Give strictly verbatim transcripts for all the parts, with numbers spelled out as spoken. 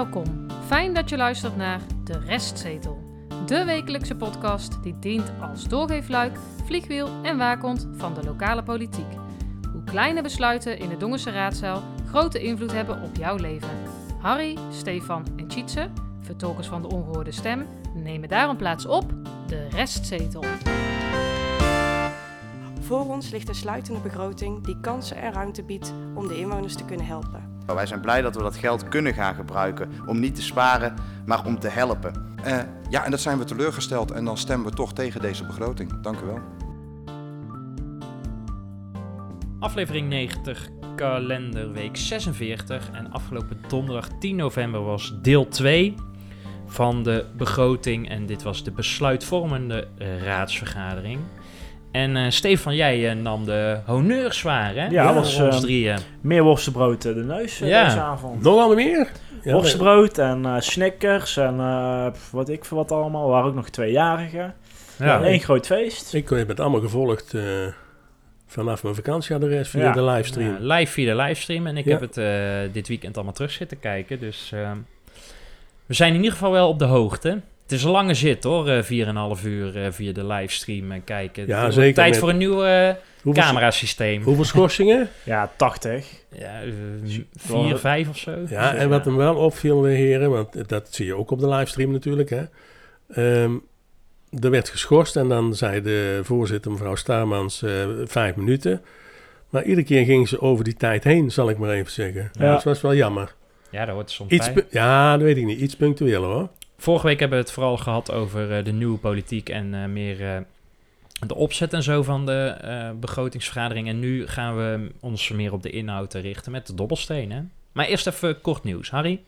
Welkom, fijn dat je luistert naar De Restzetel, de wekelijkse podcast die dient als doorgeefluik, vliegwiel en waakhond van de lokale politiek. Hoe kleine besluiten in de Dongense raadzaal grote invloed hebben op jouw leven. Harry, Stefan en Tjietse, vertolkers van de ongehoorde stem, nemen daarom plaats op De Restzetel. Voor ons ligt een sluitende begroting die kansen en ruimte biedt om de inwoners te kunnen helpen. Wij zijn blij dat we dat geld kunnen gaan gebruiken om niet te sparen, maar om te helpen. Uh, ja, en dat zijn we teleurgesteld en dan stemmen we toch tegen deze begroting. Dank u wel. Aflevering negentig, kalenderweek zesenveertig en afgelopen donderdag tien november was deel twee van de begroting. En dit was de besluitvormende raadsvergadering. En uh, Stefan, jij uh, nam de honneurs waar, hè? Ja, dat was uh, ons drieën. Meer worstenbrood de neus uh, ja. deze avond. Nog allemaal meer? Ja, worstenbrood en uh, Snickers en uh, wat ik voor wat allemaal. We waren ook nog tweejarigen. Ja. En één ik, groot feest. Ik heb het allemaal gevolgd uh, vanaf mijn vakantieadres via ja. de livestream. Ja, live via de livestream. En ik ja. heb het uh, dit weekend allemaal terug zitten kijken. Dus uh, we zijn in ieder geval wel op de hoogte. Het is een lange zit hoor, vier en een half uur via de livestream kijken. Ja, zeker. Tijd voor een nieuw uh, hoeveel, camerasysteem. Hoeveel schorsingen? Ja, tachtig. Ja, vier, vijf of zo. Ja, dus, en ja. wat hem wel opviel, heren, want dat zie je ook op de livestream natuurlijk. Hè. Um, er werd geschorst en dan zei de voorzitter, mevrouw Starmans, uh, vijf minuten. Maar iedere keer ging ze over die tijd heen, zal ik maar even zeggen. Ja. Dat was wel jammer. Ja, dat hoort soms iets bij. Ja, dat weet ik niet. Iets punctueel hoor. Vorige week hebben we het vooral gehad over uh, de nieuwe politiek en uh, meer uh, de opzet en zo van de uh, begrotingsvergadering. En nu gaan we ons meer op de inhoud richten met de dobbelsteen. Hè? Maar eerst even kort nieuws, Harry.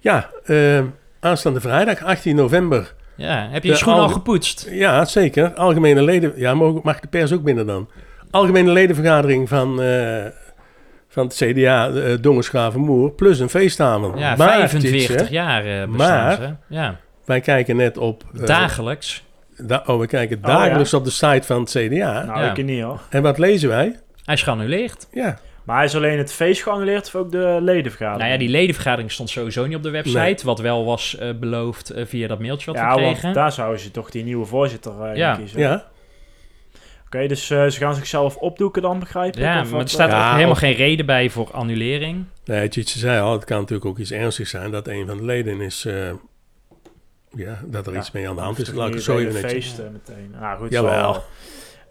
Ja, uh, aanstaande vrijdag, achttien november. Ja, heb je je schoenen al gepoetst? Ja, zeker. Algemene leden... Ja, mag de pers ook binnen dan? Algemene ledenvergadering van... Uh, Van het C D A, uh, Dongensgravenmoer, plus een feestavond. Ja, maar, vijfenveertig iets, jaar uh, bestaan maar, ze. Ja. Wij kijken net op... Uh, dagelijks. Da- oh, we kijken dagelijks oh, ja. op de site van het C D A. Nou, ja. ik niet hoor. En wat lezen wij? Hij is geannuleerd. Ja. Maar is alleen het feest geannuleerd of ook de ledenvergadering? Nou ja, die ledenvergadering stond sowieso niet op de website. Nee. Wat wel was uh, beloofd uh, via dat mailtje wat ja, we kregen. Want daar zouden ze toch die nieuwe voorzitter uh, ja. kiezen. Ja. Oké, okay, dus uh, ze gaan zichzelf opdoeken dan, begrijp ik? Ja, of maar er staat ja, helemaal of... geen reden bij voor annulering. Nee, Tjietse zei al, het kan natuurlijk ook iets ernstigs zijn... dat een van de leden is... Uh, ja, dat er ja, iets mee aan de hand is. Laat ik het zo even feesten ja. meteen. Nou, goed, jawel. Zo.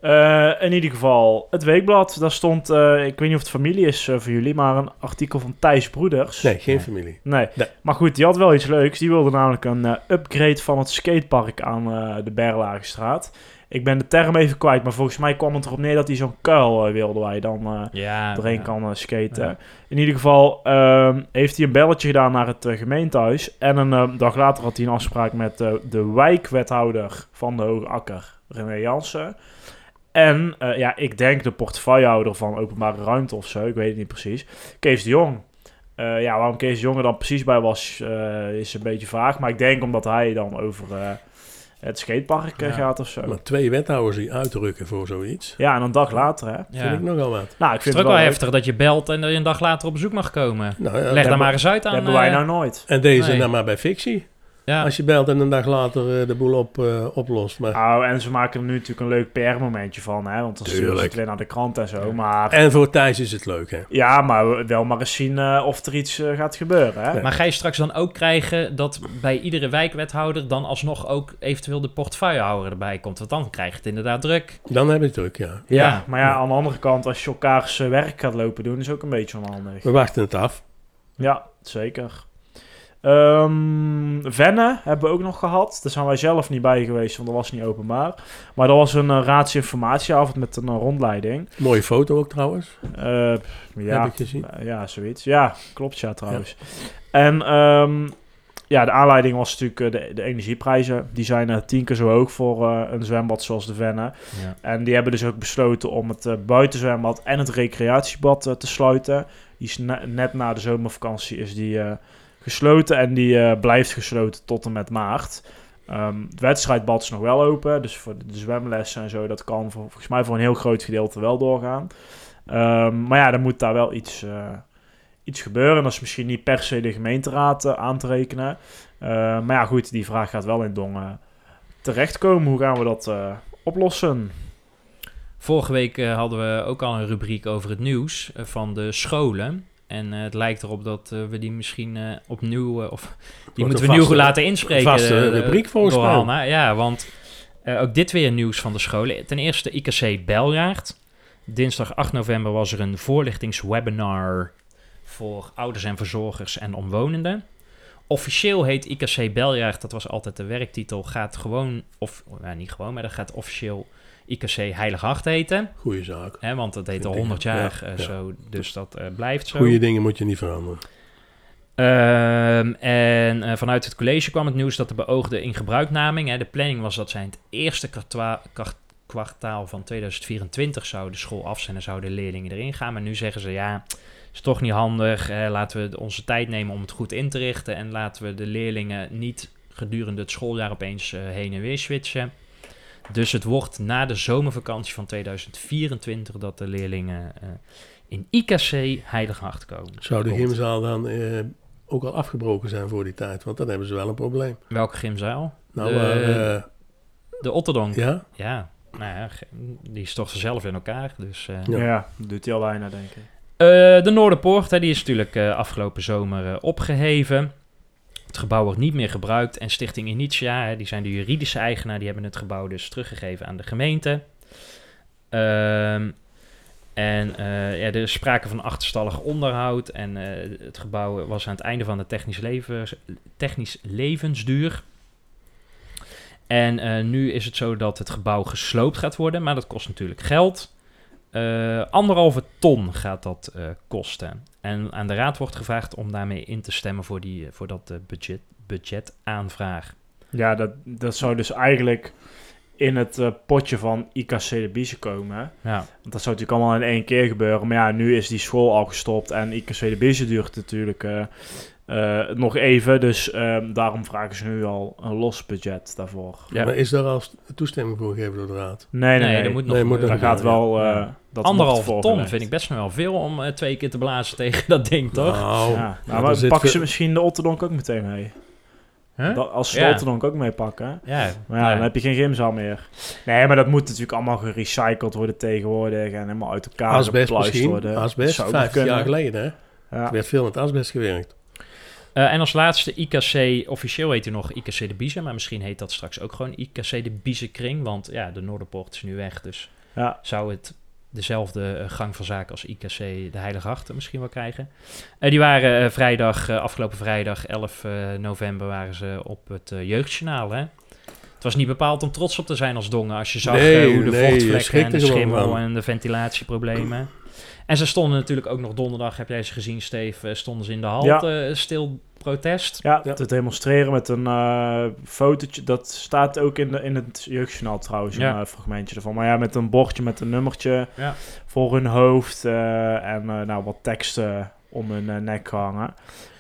Uh, in ieder geval, het Weekblad. Daar stond, uh, ik weet niet of het familie is uh, voor jullie... maar een artikel van Thijs Broeders. Nee, geen nee. familie. Nee. nee, maar goed, die had wel iets leuks. Die wilde namelijk een uh, upgrade van het skatepark aan uh, de Berlagestraat. Ik ben de term even kwijt, maar volgens mij kwam het erop neer dat hij zo'n kuil uh, wilde waar je dan uh, ja, doorheen ja. kan uh, skaten. Ja. In ieder geval uh, heeft hij een belletje gedaan naar het uh, gemeentehuis. En een uh, dag later had hij een afspraak met uh, de wijkwethouder van de Hoge Akker, René Jansen. En uh, ja, ik denk de portefeuillehouder van openbare ruimte of zo, ik weet het niet precies, Kees de Jong. Uh, ja, waarom Kees de Jong er dan precies bij was, uh, is een beetje vaag. Maar ik denk omdat hij dan over... Uh, het skatepark ja. gaat of zo. Maar twee wethouders die uitrukken voor zoiets. Ja, en een dag later, hè. Ja. Vind ik nogal wat. Nou, ik vind het is ook wel leuk. Heftig dat je belt en dat je een dag later op bezoek mag komen. Nou, ja, leg daar maar eens uit aan. Dat hebben wij nou nooit. En deze nee. nou maar bij fictie. Ja. Als je belt en een dag later uh, de boel op, uh, oplost. Maar... Oh, en ze maken er nu natuurlijk een leuk P R-momentje van, hè. Want dan sturen ze het weer naar de krant en zo, ja. maar... En voor Thijs is het leuk, hè. Ja, maar wel maar eens zien uh, of er iets uh, gaat gebeuren, hè. Ja. Maar ga je straks dan ook krijgen dat bij iedere wijkwethouder... dan alsnog ook eventueel de portefeuillehouder erbij komt? Want dan krijg je het inderdaad druk. Dan heb je het druk, ja. Ja, ja. maar ja, aan de andere kant, als je elkaars werk gaat lopen doen... is ook een beetje onhandig. We wachten het af. Ja, zeker. Um, Vennen hebben we ook nog gehad. Daar zijn wij zelf niet bij geweest, want dat was niet openbaar. Maar dat was een uh, raadsinformatieavond met een uh, rondleiding. Mooie foto ook trouwens. Uh, ja, heb ik gezien. Uh, ja, zoiets. Ja, klopt ja trouwens. Ja. En um, ja, de aanleiding was natuurlijk uh, de, de energieprijzen. Die zijn uh, tien keer zo hoog voor uh, een zwembad zoals de Vennen. Ja. En die hebben dus ook besloten om het uh, buitenzwembad en het recreatiebad uh, te sluiten. Die is na, net na de zomervakantie is die... Uh, gesloten en die uh, blijft gesloten tot en met maart. Um, het wedstrijdbad is nog wel open, dus voor de zwemlessen en zo, dat kan voor, volgens mij voor een heel groot gedeelte wel doorgaan. Um, maar ja, dan moet daar wel iets, uh, iets gebeuren. Dat is misschien niet per se de gemeenteraad uh, aan te rekenen. Uh, maar ja, goed, die vraag gaat wel in Dongen terechtkomen. Hoe gaan we dat uh, oplossen? Vorige week uh, hadden we ook al een rubriek over het nieuws uh, van de scholen. En uh, het lijkt erop dat uh, we die misschien uh, opnieuw... Uh, of die moeten we opnieuw laten inspreken. Vaste rubriek volgens mij. Ja, want uh, ook dit weer nieuws van de scholen. Ten eerste I K C Beljaard. Dinsdag acht november was er een voorlichtingswebinar voor ouders en verzorgers en omwonenden. Officieel heet I K C Beljaard, dat was altijd de werktitel, gaat gewoon, of nou, niet gewoon, maar dat gaat officieel I K C Heilig Hart heten. Goeie zaak. He, want dat heet al honderd jaar ja, uh, ja. zo, dus dat uh, blijft zo. Goeie dingen moet je niet veranderen. Um, en uh, vanuit het college kwam het nieuws dat de beoogde ingebruiknaming, hè, de planning was dat zij in het eerste kwartaal, kwartaal van tweeduizend vierentwintig zou de school af zijn en zouden leerlingen erin gaan. Maar nu zeggen ze, ja, is toch niet handig. Eh, laten we onze tijd nemen om het goed in te richten en laten we de leerlingen niet gedurende het schooljaar opeens uh, heen en weer switchen. Dus het wordt na de zomervakantie van tweeduizend vierentwintig dat de leerlingen uh, in I K C Heilig Hart komen. Zou de gymzaal dan uh, ook al afgebroken zijn voor die tijd? Want dan hebben ze wel een probleem. Welke gymzaal? Nou, de, uh, de Otterdonk. Ja? Ja. Nou ja, die stort ze zelf in elkaar. Dus, uh, ja. ja, doet hij al bijna, denk ik. Uh, de Noorderpoort, hè, die is natuurlijk uh, afgelopen zomer uh, opgeheven. Het gebouw wordt niet meer gebruikt. En Stichting Initia, hè, die zijn de juridische eigenaar, die hebben het gebouw dus teruggegeven aan de gemeente. Uh, en uh, ja, er is sprake van achterstallig onderhoud. En uh, het gebouw was aan het einde van de technisch, levens, technisch levensduur. En uh, nu is het zo dat het gebouw gesloopt gaat worden, maar dat kost natuurlijk geld. Uh, anderhalve ton gaat dat uh, kosten. En aan de raad wordt gevraagd om daarmee in te stemmen voor, die, voor dat uh, budget, budgetaanvraag. Ja, dat, dat zou dus eigenlijk in het uh, potje van I K C de Biezen komen. Ja. Want dat zou natuurlijk allemaal in één keer gebeuren. Maar ja, nu is die school al gestopt en I K C de Biezen duurt natuurlijk... Uh, Uh, nog even, dus um, daarom vragen ze nu al een los budget daarvoor. Ja. Maar is daar al toestemming voor gegeven door de raad? Nee, nee, nee, nee. dat moet nog. Nee, moet dat nog gaat doen, wel. Ja. Uh, dat anderhalve ton vind ik best wel veel om uh, twee keer te blazen tegen dat ding, toch? Nou, ja. nou maar pak ze veel... misschien de Otterdonk ook meteen mee. Huh? Dat, als ze ja. de Otterdonk ook mee pakken, ja. Maar ja, nee. dan heb je geen gymzaal meer. Nee, maar dat moet natuurlijk allemaal gerecycled worden tegenwoordig en helemaal uit elkaar gepluist worden. Asbest, vijftien jaar geleden, hè? Ja. Er werd veel met asbest gewerkt. Uh, en als laatste I K C, officieel heet hij nog I K C de Biezen, maar misschien heet dat straks ook gewoon I K C de Biezenkring, want ja, de Noorderpoort is nu weg, dus ja. zou het dezelfde gang van zaken als I K C de Heilige Hart misschien wel krijgen. Uh, die waren uh, vrijdag, uh, afgelopen vrijdag elf november waren ze op het uh, Jeugdjournaal, hè? Het was niet bepaald om trots op te zijn als Dongen, als je zag nee, uh, hoe de nee, vochtvlekken en de schimmel en de ventilatieproblemen. En ze stonden natuurlijk ook nog donderdag, heb jij ze gezien, Steve, stonden ze in de halte, ja. stil protest. Ja, ja, te demonstreren met een uh, fotootje, dat staat ook in, de, in het Jeugdjournaal trouwens, ja. een uh, fragmentje ervan. Maar ja, met een bordje, met een nummertje ja. voor hun hoofd uh, en uh, nou, wat teksten om hun uh, nek hangen.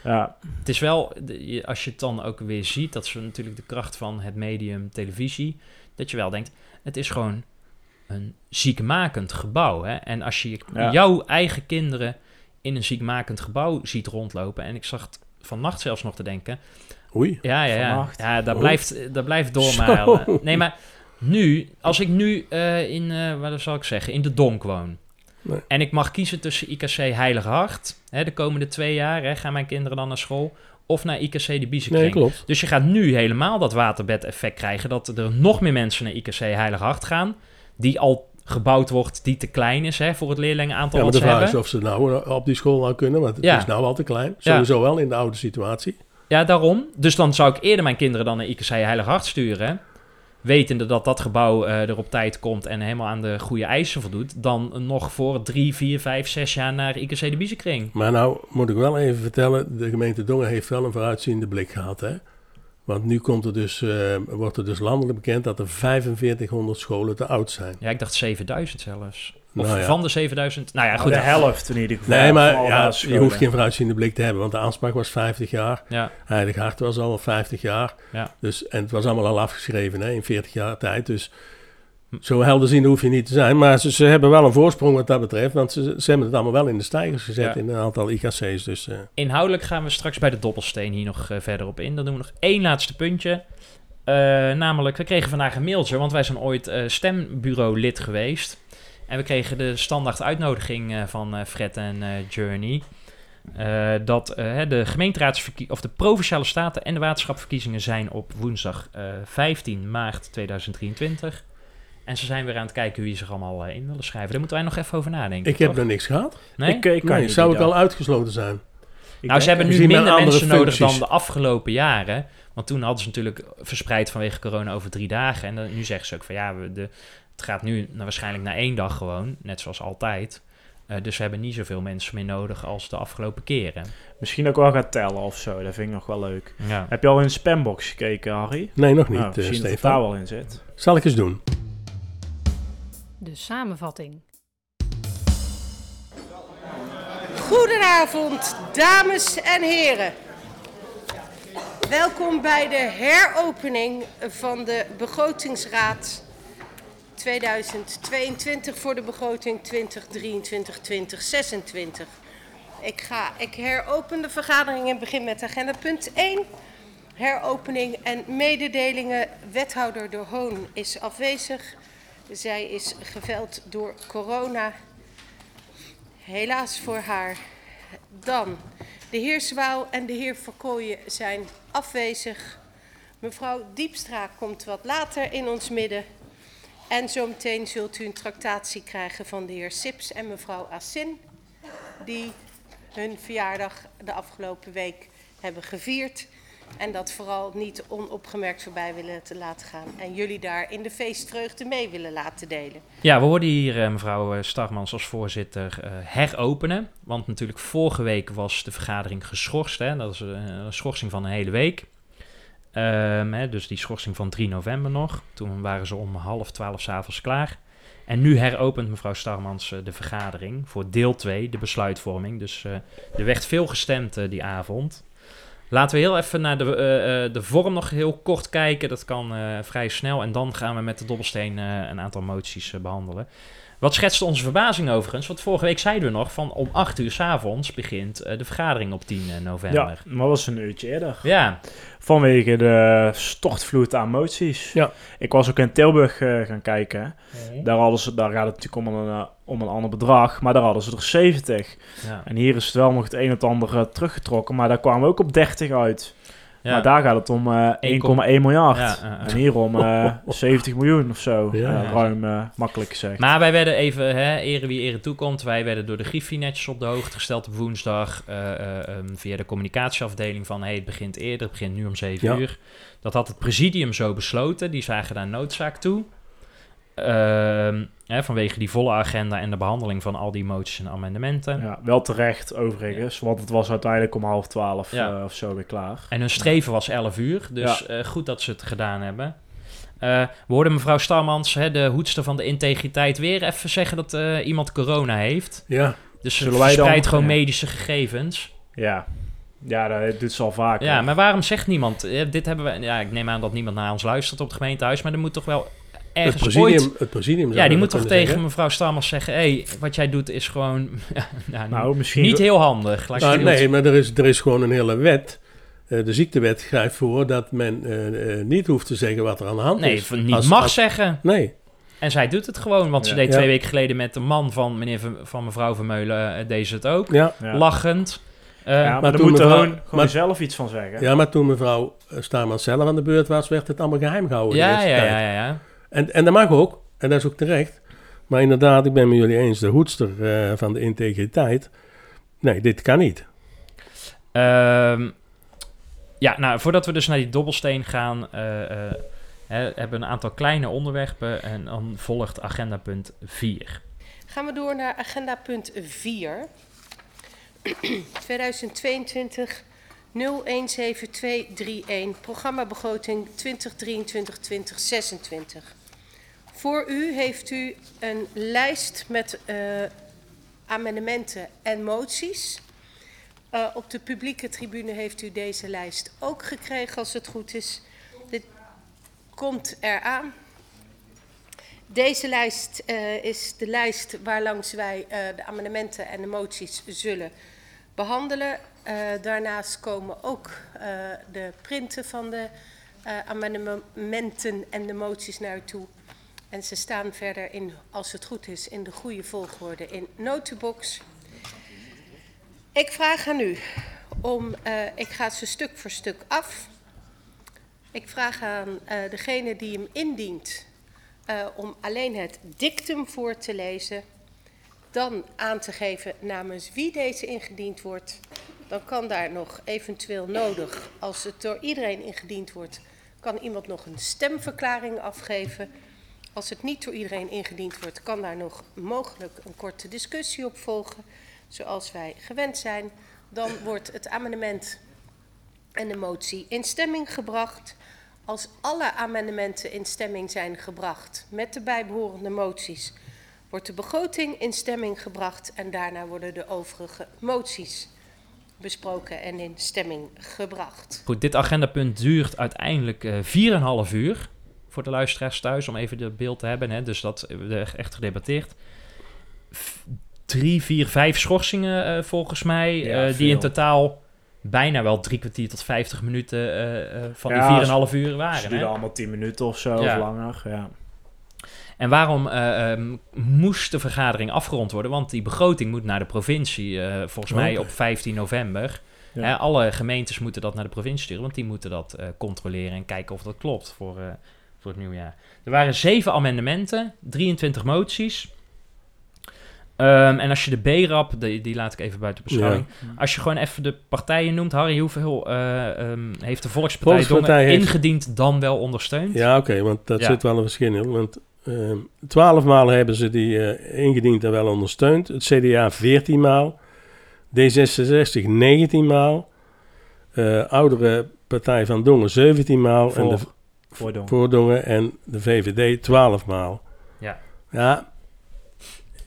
Ja. Het is wel, als je het dan ook weer ziet, dat is natuurlijk de kracht van het medium televisie, dat je wel denkt, het is gewoon... een ziekmakend gebouw. Hè? En als je ja. jouw eigen kinderen in een ziekmakend gebouw ziet rondlopen... en ik zag het vannacht zelfs nog te denken... Oei, ja, ja, ja. ja dat blijft, dat blijft doormalen. Nee, maar nu, als ik nu uh, in, uh, wat zal ik zeggen, in de Donk woon... Nee. en ik mag kiezen tussen I K C Heilig Hart... Hè, de komende twee jaar hè, gaan mijn kinderen dan naar school... of naar I K C de Biezenkring. Nee, klopt. Dus je gaat nu helemaal dat waterbed-effect krijgen... dat er nog meer mensen naar I K C Heilig Hart gaan... die al gebouwd wordt, die te klein is hè, voor het leerlingenaantal. Ja, maar de vraag hebben. Is of ze nou op die school nou kunnen, want het ja. is nou al te klein. Sowieso ja. wel in de oude situatie. Ja, daarom. Dus dan zou ik eerder mijn kinderen dan naar I K C Heilig Hart sturen... wetende dat dat gebouw uh, er op tijd komt en helemaal aan de goede eisen voldoet... dan nog voor drie, vier, vijf, zes jaar naar I K C de Biezenkring. Maar nou moet ik wel even vertellen, de gemeente Dongen heeft wel een vooruitziende blik gehad, hè? Want nu komt er dus, uh, wordt er dus landelijk bekend dat er vijfenveertighonderd scholen te oud zijn. Ja, ik dacht zevenduizend zelfs. Of nou ja. van de zevenduizend. Nou ja, goed. De helft in ieder geval. Nee, maar ja, je hoeft geen vooruitziende blik te hebben. Want de aanspraak was vijftig jaar. Ja. Heilig Hart was al vijftig jaar. Ja. Dus, en het was allemaal al afgeschreven hè, in veertig jaar tijd. Dus Zo helderziend hoef je niet te zijn. Maar ze, ze hebben wel een voorsprong wat dat betreft. Want ze, ze hebben het allemaal wel in de stijgers gezet, ja, in een aantal I K C's. Dus, uh. Inhoudelijk gaan we straks bij de dobbelsteen hier nog uh, verder op in. Dan doen we nog één laatste puntje. Uh, namelijk, we kregen vandaag een mailtje. Want wij zijn ooit uh, stembureau lid geweest. En we kregen de standaard uitnodiging uh, van uh, Fred en uh, Journey. Uh, dat uh, de gemeenteraadsverkiezingen, of de provinciale staten en de waterschapverkiezingen zijn op woensdag uh, vijftien maart tweeduizend drieëntwintig. En ze zijn weer aan het kijken wie zich allemaal in willen schrijven. Daar moeten wij nog even over nadenken. Ik toch? heb er niks gehad. Nee? Ik, ik kan nee, niet. Zou ik al uitgesloten zijn? Ik nou, ze hebben nu minder mensen nodig dan de afgelopen jaren. Want toen hadden ze natuurlijk verspreid vanwege corona over drie dagen. En dan, nu zeggen ze ook van ja, we de, het gaat nu nou, waarschijnlijk naar één dag gewoon. Net zoals altijd. Uh, dus we hebben niet zoveel mensen meer nodig als de afgelopen keren. Misschien ook wel gaan tellen of zo. Dat vind ik nog wel leuk. Ja. Heb je al in spambox gekeken, Harry? Nee, nog niet, nou, misschien uh, dat het daar wel in zit. Zal ik eens doen. De samenvatting. Goedenavond, dames en heren. Welkom bij de heropening van de begrotingsraad tweeduizend tweeëntwintig voor de begroting twintig drieëntwintig twintig zesentwintig. Ik, ga, ik heropen de vergadering en begin met agenda punt één. Heropening en mededelingen. Wethouder De Hoon is afwezig. Zij is geveld door corona. Helaas voor haar. Dan, de heer Zwaal en de heer Verkooyen zijn afwezig. Mevrouw Diepstra komt wat later in ons midden. En zometeen zult u een tractatie krijgen van de heer Sips en mevrouw Assin, die hun verjaardag de afgelopen week hebben gevierd. En dat vooral niet onopgemerkt voorbij willen te laten gaan. En jullie daar in de feestvreugde mee willen laten delen. Ja, we hoorden hier mevrouw Starmans als voorzitter heropenen. Want natuurlijk vorige week was de vergadering geschorst. Hè? Dat is een schorsing van een hele week. Um, hè, dus die schorsing van drie november nog. Toen waren ze om half twaalf 's avonds klaar. En nu heropent mevrouw Starmans de vergadering voor deel twee, de besluitvorming. Dus uh, er werd veel gestemd uh, die avond. Laten we heel even naar de, uh, de vorm nog heel kort kijken. Dat kan uh, vrij snel. En dan gaan we met de dobbelsteen uh, een aantal moties uh, behandelen. Wat schetste onze verbazing overigens? Want vorige week zeiden we nog van om acht uur 's avonds begint uh, de vergadering op tien november. Ja, maar dat was een uurtje eerder. Ja. Vanwege de stortvloed aan moties. Ja. Ik was ook in Tilburg uh, gaan kijken. Nee. Daar, hadden ze, daar gaat het natuurlijk om een, uh, om een ander bedrag. Maar daar hadden ze er zeventig. Ja. En hier is het wel nog het een en het ander uh, teruggetrokken. Maar daar kwamen we ook op dertig uit. Ja. Maar daar gaat het om uh, één komma één miljard. Ja, uh, uh. En hier om uh, zeventig miljoen of zo. Ja, uh, ja. Ruim uh, makkelijk gezegd. Maar wij werden even, hè, ere wie ere toekomt. Wij werden door de Griffie netjes op de hoogte gesteld op woensdag. Uh, uh, um, via de communicatieafdeling van hey, het begint eerder, het begint nu om zeven ja. uur. Dat had het presidium zo besloten. Die zagen daar noodzaak toe. Uh, hè, vanwege die volle agenda en de behandeling van al die moties en amendementen. Ja, wel terecht overigens, ja. Want het was uiteindelijk om half twaalf ja. uh, of zo weer klaar. En hun streven was elf uur, dus ja. uh, goed dat ze het gedaan hebben. Uh, we hoorden mevrouw Starmans, hè, de hoedster van de integriteit, weer even zeggen dat uh, iemand corona heeft. Ja. Dus ze verspreidt gewoon ja. medische gegevens. Ja. Ja, dat doet ze al vaak. Ja, hè? Maar waarom zegt niemand? Dit hebben we, ja, ik neem aan dat niemand naar ons luistert op het gemeentehuis, maar er moet toch wel... Het presidium, het presidium ja, die moet toch tegen zeggen? Mevrouw Stammers zeggen... hé, hey, wat jij doet is gewoon nou, nou, misschien niet heel handig. Nou, heel nee, maar er is, er is gewoon een hele wet. Uh, de ziektewet schrijft voor dat men uh, uh, niet hoeft te zeggen wat er aan de hand nee, is. Nee, niet als, mag als, zeggen. Nee. En zij doet het gewoon, want ja. ze deed ja. twee weken geleden... met de man van, meneer, van mevrouw Vermeulen uh, deed ze het ook. Ja. Ja. Lachend. Uh, ja, maar, maar daar moet mevrouw, gewoon, gewoon maar, zelf iets van zeggen. Ja, maar toen mevrouw Stammers zelf aan de beurt was... werd het allemaal geheim gehouden. Ja, ja, ja, ja, ja. En, en dat mag ook, en dat is ook terecht. Maar inderdaad, ik ben met jullie eens, de hoedster uh, van de integriteit. Nee, dit kan niet. Um, ja, nou, voordat we dus naar die dobbelsteen gaan... Uh, uh, hè, hebben we een aantal kleine onderwerpen en dan volgt agenda punt vier. Gaan we door naar agenda punt vier. tweeduizend tweeëntwintig nul een zeven twee drie een, programma begroting twintig drieëntwintig twintig zesentwintig. Voor u heeft u een lijst met uh, amendementen en moties. Uh, op de publieke tribune heeft u deze lijst ook gekregen als het goed is. Dit komt eraan. Deze lijst uh, is de lijst waarlangs wij uh, de amendementen en de moties zullen behandelen. Uh, daarnaast komen ook uh, de printen van de uh, amendementen en de moties naar u toe. En ze staan verder, in, als het goed is, in de goede volgorde in notenbox. Ik vraag aan u om, uh, ik ga ze stuk voor stuk af. Ik vraag aan uh, degene die hem indient uh, om alleen het dictum voor te lezen. Dan aan te geven namens wie deze ingediend wordt. Dan kan daar nog eventueel nodig, als het door iedereen ingediend wordt, kan iemand nog een stemverklaring afgeven. Als het niet door iedereen ingediend wordt, kan daar nog mogelijk een korte discussie op volgen, zoals wij gewend zijn. Dan wordt het amendement en de motie in stemming gebracht. Als alle amendementen in stemming zijn gebracht met de bijbehorende moties, wordt de begroting in stemming gebracht en daarna worden de overige moties besproken en in stemming gebracht. Goed, dit agendapunt duurt uiteindelijk uh, vier en een half uur voor de luisteraars thuis, om even het beeld te hebben. Hè? Dus dat werd echt gedebatteerd. F- drie, vier, vijf schorsingen uh, volgens mij, ja, uh, die in totaal bijna wel drie kwartier tot vijftig minuten uh, uh, van ja, die vier en een half uur waren. Ze duurden allemaal tien minuten of zo, ja. Of langer, ja. En waarom uh, um, moest de vergadering afgerond worden? Want die begroting moet naar de provincie, uh, volgens mij op vijftien november. Ja. Hè, alle gemeentes moeten dat naar de provincie sturen, want die moeten dat uh, controleren en kijken of dat klopt voor, uh, voor het nieuwjaar. Er waren zeven amendementen, drieëntwintig moties. Um, en als je de B-rap, die, die laat ik even buiten beschouwing. Ja. Als je gewoon even de partijen noemt, Harry, hoeveel uh, um, heeft de Volkspartij, Volkspartij Dongen heeft... ingediend dan wel ondersteund? Ja, oké, okay, want dat ja. zit wel een verschil in, want... twaalf uh, maal hebben ze die uh, ingediend en wel ondersteund. Het C D A veertien maal. D zesenzestig negentien maal. Uh, Oudere Partij van Dongen zeventien maal. Voor, en de, voor, Dongen. voor Dongen. En de V V D twaalf maal. Ja. Ja.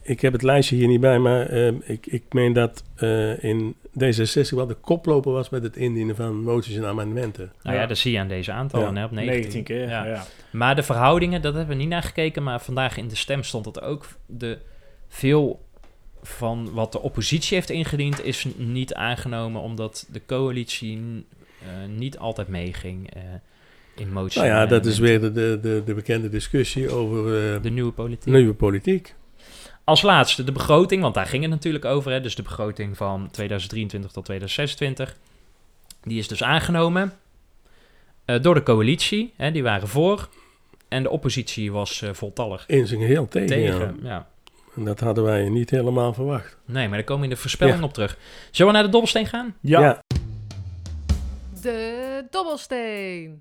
Ik heb het lijstje hier niet bij, maar uh, ik, ik meen dat uh, in D zesenzestig wel de koploper was met het indienen van moties en amendementen. Nou ja, ja dat zie je aan deze aantallen, ja. hè, op negentien. negentien keer, ja. Ja. Maar de verhoudingen, dat hebben we niet naar gekeken, maar vandaag in de stem stond dat ook. De, veel van wat de oppositie heeft ingediend is niet aangenomen, omdat de coalitie uh, niet altijd meeging. Uh, In moties nou ja, dat is weer de, de, de bekende discussie over uh, de nieuwe politiek. nieuwe politiek. Als laatste de begroting, want daar ging het natuurlijk over. Hè? Dus de begroting van tweeduizend drieëntwintig tot tweeduizend zesentwintig. Die is dus aangenomen uh, door de coalitie. Hè? Die waren voor. En de oppositie was uh, voltallig. In zijn geheel tegen. tegen ja. Ja. En dat hadden wij niet helemaal verwacht. Nee, maar daar komen we in de voorspelling ja. op terug. Zullen we naar de dobbelsteen gaan? Ja. ja. De dobbelsteen.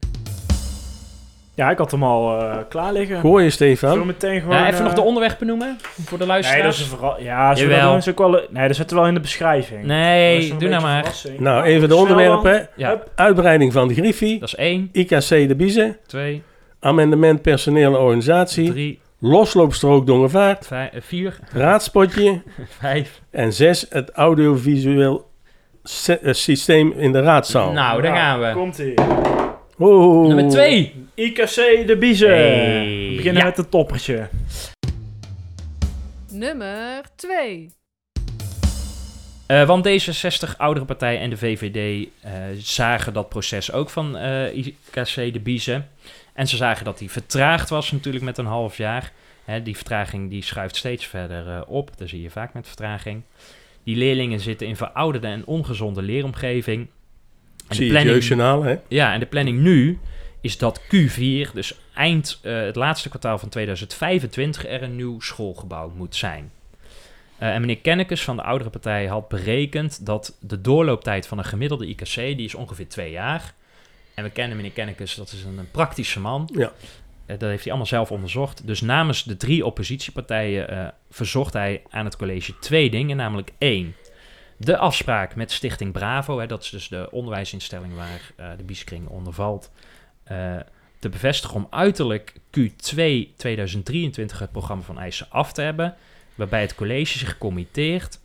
Ja, ik had hem al uh, klaar liggen. Gooi je, Stefan. Zo meteen gewoon... Ja, even uh... nog de onderweg benoemen voor de luisteraars. Nee, dat is vooral... Ja, ze doen ook wel... Nee, dat zit er wel in de beschrijving. Nee, doe nou maar. Verrassing. Nou, even de onderwerpen. Ja. Uitbreiding van de Griffie. Dat is één. I K C de Biezen. Twee. Amendement personeel organisatie. Drie. Losloopstrook Dongenvaart. Vij- vier. Raadspotje. Vijf. En zes, het audiovisueel sy- systeem in de raadzaal. Nou, daar gaan we. Komt-ie. Oeh. Nummer twee. I K C de Biezen. Hey. We beginnen ja. met het toppertje. Nummer twee. Uh, want D zesenzestig, Oudere Partij en de V V D uh, zagen dat proces ook van uh, I K C de Biezen. En ze zagen dat die vertraagd was natuurlijk met een half jaar. Hè, die vertraging die schuift steeds verder uh, op. Dat zie je vaak met vertraging. Die leerlingen zitten in verouderde en ongezonde leeromgeving. En zie je het Jeugdjournaal, hè? Ja, en de planning nu is dat Q vier, dus eind uh, het laatste kwartaal van tweeduizend vijfentwintig... er een nieuw schoolgebouw moet zijn. Uh, en meneer Kennekes van de Oudere Partij had berekend dat de doorlooptijd van een gemiddelde I K C, die is ongeveer twee jaar. En we kennen meneer Kennekes, dat is een, een praktische man. Ja. Uh, dat heeft hij allemaal zelf onderzocht. Dus namens de drie oppositiepartijen uh, verzocht hij aan het college twee dingen, namelijk één... de afspraak met Stichting Bravo, hè, dat is dus de onderwijsinstelling waar uh, de Biezenkring onder valt, uh, te bevestigen om uiterlijk Q twee tweeduizend drieëntwintig het programma van eisen af te hebben, waarbij het college zich committeert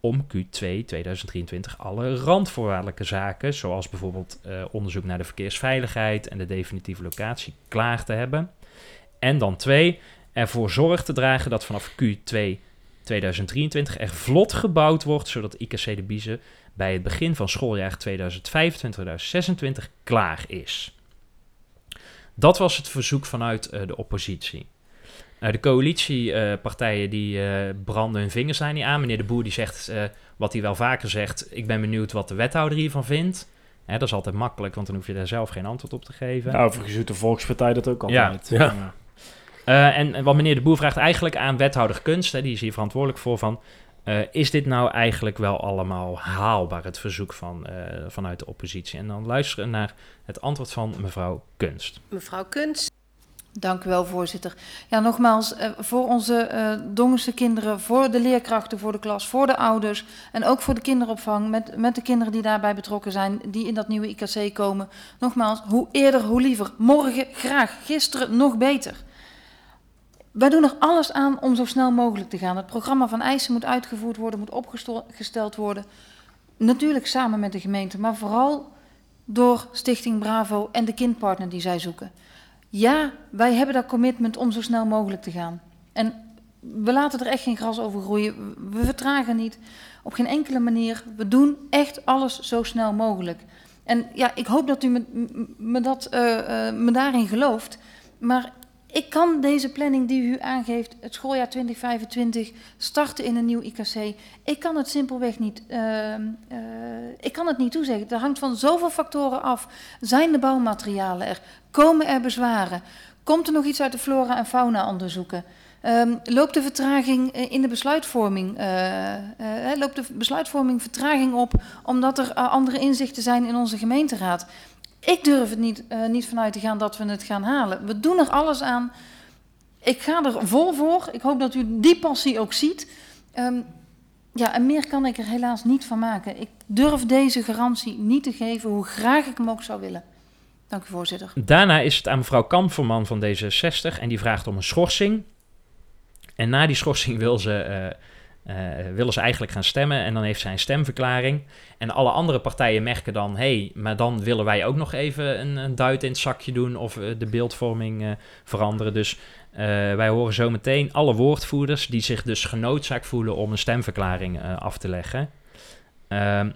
om Q twee tweeduizend drieëntwintig alle randvoorwaardelijke zaken, zoals bijvoorbeeld uh, onderzoek naar de verkeersveiligheid en de definitieve locatie, klaar te hebben. En dan twee, ervoor zorg te dragen dat vanaf Q twee tweeduizend drieëntwintig er vlot gebouwd wordt, zodat I K C de Biezen bij het begin van schooljaar tweeduizend vijfentwintig tweeduizend zesentwintig klaar is. Dat was het verzoek vanuit uh, de oppositie. Uh, de coalitiepartijen uh, die uh, branden hun vingers daar niet aan. Meneer De Boer die zegt, uh, wat hij wel vaker zegt, ik ben benieuwd wat de wethouder hiervan vindt. Hè, dat is altijd makkelijk, want dan hoef je daar zelf geen antwoord op te geven. Nou, overigens doet de Volkspartij dat ook altijd. Ja, ja. ja. Uh, en, en wat meneer De Boer vraagt eigenlijk aan wethouder Kunst, hè, die is hier verantwoordelijk voor, van uh, is dit nou eigenlijk wel allemaal haalbaar, het verzoek van, uh, vanuit de oppositie? En dan luisteren naar het antwoord van mevrouw Kunst. Mevrouw Kunst. Dank u wel, voorzitter. Ja, nogmaals, uh, voor onze uh, Dongense kinderen, voor de leerkrachten, voor de klas, voor de ouders en ook voor de kinderopvang met, met de kinderen die daarbij betrokken zijn, die in dat nieuwe I K C komen. Nogmaals, hoe eerder, hoe liever. Morgen graag, gisteren nog beter. Wij doen er alles aan om zo snel mogelijk te gaan. Het programma van eisen moet uitgevoerd worden, moet opgesteld worden. Natuurlijk samen met de gemeente, maar vooral door Stichting Bravo en de kindpartner die zij zoeken. Ja, wij hebben dat commitment om zo snel mogelijk te gaan. En we laten er echt geen gras over groeien. We vertragen niet, op geen enkele manier. We doen echt alles zo snel mogelijk. En ja, ik hoop dat u me, me, dat, uh, uh, me daarin gelooft, maar... Ik kan deze planning die u aangeeft, het schooljaar twintig vijfentwintig, starten in een nieuw I K C. Ik kan het simpelweg niet, uh, uh, ik kan het niet toezeggen. Dat hangt van zoveel factoren af. Zijn de bouwmaterialen er? Komen er bezwaren? Komt er nog iets uit de flora- en fauna-onderzoeken? Uh, loopt de vertraging in de besluitvorming, uh, uh, loopt de besluitvorming vertraging op omdat er andere inzichten zijn in onze gemeenteraad? Ik durf het niet, uh, niet vanuit te gaan dat we het gaan halen. We doen er alles aan. Ik ga er vol voor. Ik hoop dat u die passie ook ziet. Um, ja, en meer kan ik er helaas niet van maken. Ik durf deze garantie niet te geven, hoe graag ik hem ook zou willen. Dank u, voorzitter. Daarna is het aan mevrouw Kamferman van D zesenzestig en die vraagt om een schorsing. En na die schorsing wil ze... Uh, Uh, willen ze eigenlijk gaan stemmen en dan heeft zij een stemverklaring. En alle andere partijen merken dan, hé, hey, maar dan willen wij ook nog even een, een duit in het zakje doen of uh, de beeldvorming uh, veranderen. Dus uh, wij horen zo meteen alle woordvoerders die zich dus genoodzaakt voelen om een stemverklaring uh, af te leggen. Uh, en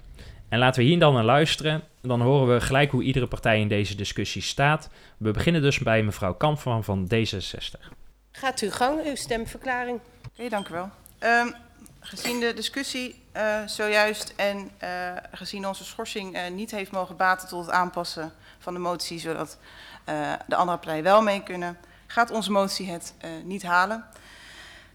laten we hier dan naar luisteren. Dan horen we gelijk hoe iedere partij in deze discussie staat. We beginnen dus bij mevrouw Kamferman van D zesenzestig. Gaat uw gang, uw stemverklaring. Oké, okay, dank u wel. Um... Gezien de discussie uh, zojuist en uh, gezien onze schorsing uh, niet heeft mogen baten tot het aanpassen van de motie, zodat uh, de andere partijen wel mee kunnen, gaat onze motie het uh, niet halen.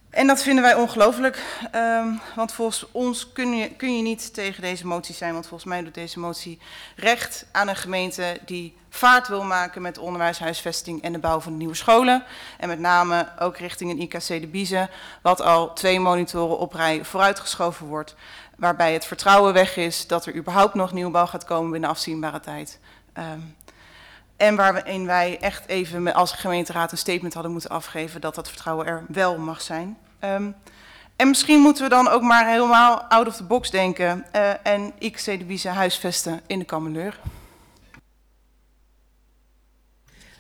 En dat vinden wij ongelooflijk, um, want volgens ons kun je, kun je niet tegen deze motie zijn, want volgens mij doet deze motie recht aan een gemeente die vaart wil maken met onderwijs, huisvesting en de bouw van de nieuwe scholen. En met name ook richting een I K C de Biezen, wat al twee monitoren op rij vooruitgeschoven wordt. Waarbij het vertrouwen weg is dat er überhaupt nog nieuwbouw gaat komen binnen afzienbare tijd. Um, en waarin wij echt even als gemeenteraad een statement hadden moeten afgeven dat dat vertrouwen er wel mag zijn. Um, en misschien moeten we dan ook maar helemaal out of the box denken uh, en I K C de Biezen huisvesten in de Kammenleur.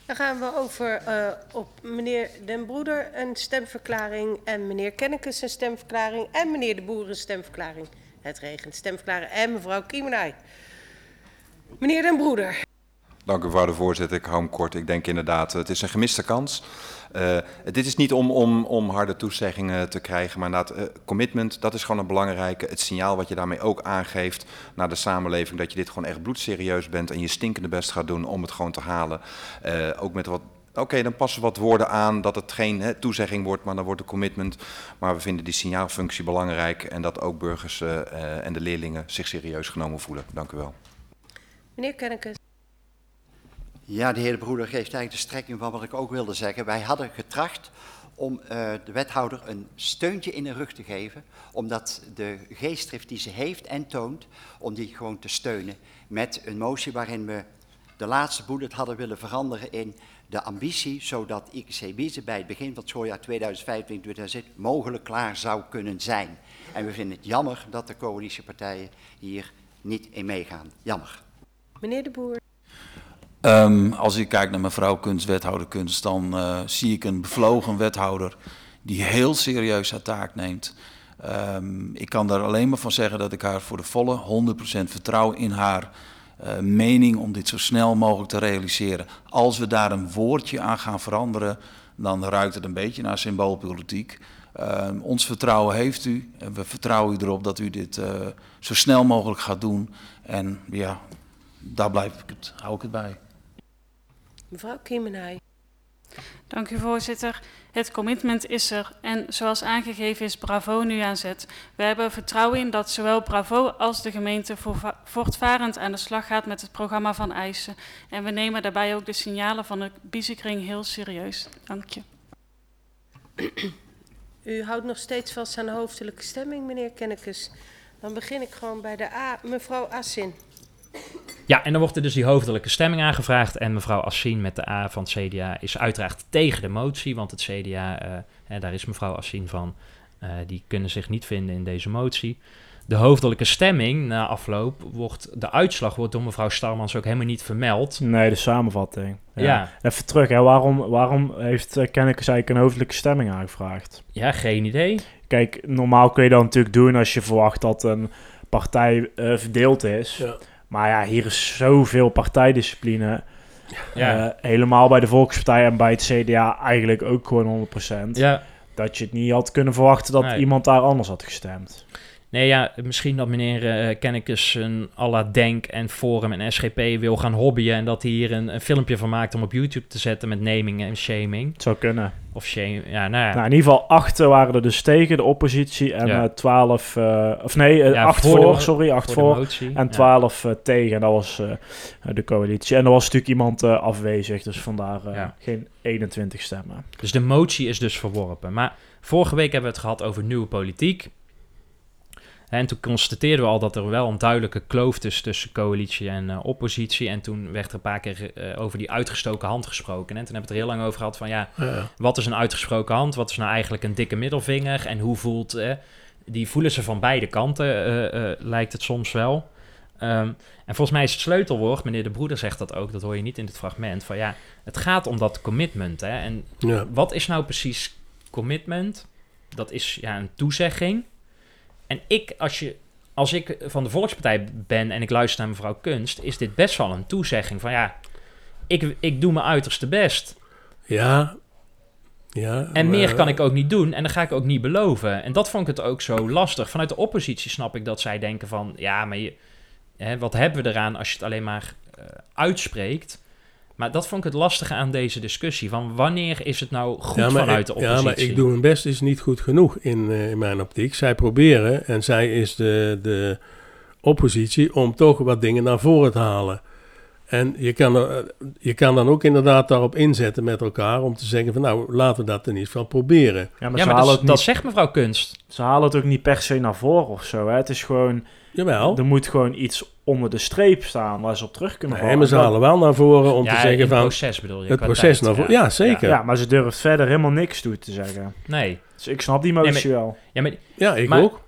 Dan gaan we over uh, op meneer Den Broeder een stemverklaring en meneer Kennekes een stemverklaring en meneer De Boer een stemverklaring. Het regent stemverklaring en mevrouw Kiemenaai. Meneer Den Broeder. Dank u, mevrouw de voorzitter. Ik hou hem kort. Ik denk inderdaad, het is een gemiste kans. Uh, dit is niet om, om, om harde toezeggingen te krijgen, maar inderdaad, uh, commitment, dat is gewoon een belangrijke. Het signaal wat je daarmee ook aangeeft naar de samenleving, dat je dit gewoon echt bloedserieus bent en je stinkende best gaat doen om het gewoon te halen. Uh, ook met wat... Oké, okay, dan passen wat woorden aan dat het geen he, toezegging wordt, maar dan wordt een commitment. Maar we vinden die signaalfunctie belangrijk en dat ook burgers uh, uh, en de leerlingen zich serieus genomen voelen. Dank u wel. Meneer Kennekes. Ja, de heer De Broeder geeft eigenlijk de strekking van wat ik ook wilde zeggen. Wij hadden getracht om uh, de wethouder een steuntje in de rug te geven, omdat de geestdrift die ze heeft en toont, om die gewoon te steunen met een motie waarin we de laatste bullet hadden willen veranderen in de ambitie, zodat I K C Biezen bij het begin van het schooljaar tweeduizend vijftien tweeduizend zestien mogelijk klaar zou kunnen zijn. En we vinden het jammer dat de coalitiepartijen hier niet in meegaan. Jammer. Meneer De Boer. Um, als ik kijk naar mevrouw Kunst, wethouder Kunst, dan uh, zie ik een bevlogen wethouder die heel serieus haar taak neemt. Um, ik kan daar alleen maar van zeggen dat ik haar voor de volle honderd procent vertrouw in haar uh, mening om dit zo snel mogelijk te realiseren. Als we daar een woordje aan gaan veranderen, dan ruikt het een beetje naar symboolpolitiek. Uh, ons vertrouwen heeft u en we vertrouwen u erop dat u dit uh, zo snel mogelijk gaat doen. En ja, daar blijf ik het, hou ik het bij. Mevrouw Kiemenaai. Dank u, voorzitter. Het commitment is er en zoals aangegeven is Bravo nu aan zet. We hebben vertrouwen in dat zowel Bravo als de gemeente voortvarend aan de slag gaat met het programma van eisen. En we nemen daarbij ook de signalen van de Biezenkring heel serieus. Dank je. U houdt nog steeds vast aan de hoofdelijke stemming, meneer Kennekes. Dan begin ik gewoon bij de A, mevrouw Assin. Ja, en dan wordt er dus die hoofdelijke stemming aangevraagd. En mevrouw Assin met de A van het C D A is uiteraard tegen de motie. Want het C D A, uh, hè, daar is mevrouw Assin van, uh, die kunnen zich niet vinden in deze motie. De hoofdelijke stemming na afloop, wordt de uitslag wordt door mevrouw Starmans ook helemaal niet vermeld. Nee, de samenvatting. Ja. Ja. Even terug, hè. Waarom, waarom heeft uh, Kennekes eigenlijk een hoofdelijke stemming aangevraagd? Ja, geen idee. Kijk, normaal kun je dat natuurlijk doen als je verwacht dat een partij uh, verdeeld is. Ja. Maar ja, hier is zoveel partijdiscipline. Ja. Uh, helemaal bij de Volkspartij en bij het C D A eigenlijk ook gewoon honderd procent. Ja. Dat je het niet had kunnen verwachten dat nee. iemand daar anders had gestemd. Nee, ja, misschien dat meneer uh, Kennekes een à la Denk en Forum en S G P wil gaan hobbyen. En dat hij hier een, een filmpje van maakt om op YouTube te zetten met naming en shaming. Het zou kunnen. Of shame, ja, nou ja. Nou, in ieder geval acht waren er dus tegen de oppositie en ja. uh, twaalf... Uh, of nee, uh, ja, acht voor, voor de, sorry, acht voor. voor en twaalf ja. uh, tegen, en dat was uh, de coalitie. En er was natuurlijk iemand uh, afwezig, dus vandaar uh, ja. geen eenentwintig stemmen. Dus de motie is dus verworpen. Maar vorige week hebben we het gehad over nieuwe politiek. En toen constateerden we al dat er wel een duidelijke kloof is tussen coalitie en uh, oppositie. En toen werd er een paar keer uh, over die uitgestoken hand gesproken. En toen hebben we het er heel lang over gehad van ja, uh. wat is een uitgesproken hand? Wat is nou eigenlijk een dikke middelvinger? En hoe voelt... Uh, die voelen ze van beide kanten, uh, uh, lijkt het soms wel. Um, en volgens mij is het sleutelwoord, meneer De Broeder zegt dat ook, dat hoor je niet in dit fragment, van ja, het gaat om dat commitment. Hè? En ja. wat is nou precies commitment? Dat is ja, een toezegging. En ik, als, je, als ik van de Volkspartij ben en ik luister naar mevrouw Kunst, is dit best wel een toezegging van ja, ik, ik doe mijn uiterste best. Ja. ja en maar, meer kan ik ook niet doen en dat ga ik ook niet beloven. En dat vond ik het ook zo lastig. Vanuit de oppositie snap ik dat zij denken van ja, maar je, hè, wat hebben we eraan als je het alleen maar uh, uitspreekt? Maar dat vond ik het lastige aan deze discussie. Van wanneer is het nou goed ja, vanuit ik, de oppositie? Ja, maar ik doe mijn best is niet goed genoeg in, uh, in mijn optiek. Zij proberen, en zij is de, de oppositie, om toch wat dingen naar voren te halen. En je kan, er, je kan dan ook inderdaad daarop inzetten met elkaar om te zeggen van nou, laten we dat in ieder geval proberen. Ja, maar, ja, maar dus, niet, dat zegt mevrouw Kunst. Ze halen het ook niet per se naar voren of zo. Hè? Het is gewoon... Jawel. Er moet gewoon iets onder de streep staan waar ze op terug kunnen vallen. Nee, maar ze halen wel naar voren om ja, te zeggen het van... het proces bedoel je? Het proces tijd, naar voren, ja. ja zeker. Ja, maar ze durft verder helemaal niks toe te zeggen. Nee. Dus ik snap die motie nee, maar, wel. Ja, maar, ja ik maar, ook.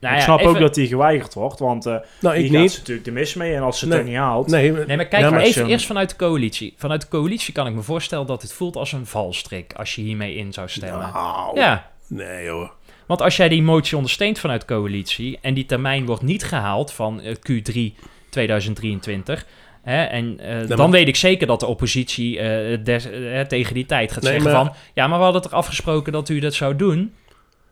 Nou ik ja, snap even, ook dat die geweigerd wordt, want uh, nou, ik die niet. Gaat ze natuurlijk de mis mee en als ze nee, het er niet haalt... Nee, maar, nee, maar kijk ja, maar even eerst vanuit de coalitie. Vanuit de coalitie kan ik me voorstellen dat het voelt als een valstrik als je hiermee in zou stemmen. Nou, ja. Nee hoor. Want als jij die motie ondersteunt vanuit coalitie en die termijn wordt niet gehaald van Q drie tweeduizend drieëntwintig, hè, en uh, nee, dan maar... weet ik zeker dat de oppositie uh, des, uh, tegen die tijd gaat nee, zeggen maar... van ja, maar we hadden het er afgesproken dat u dat zou doen.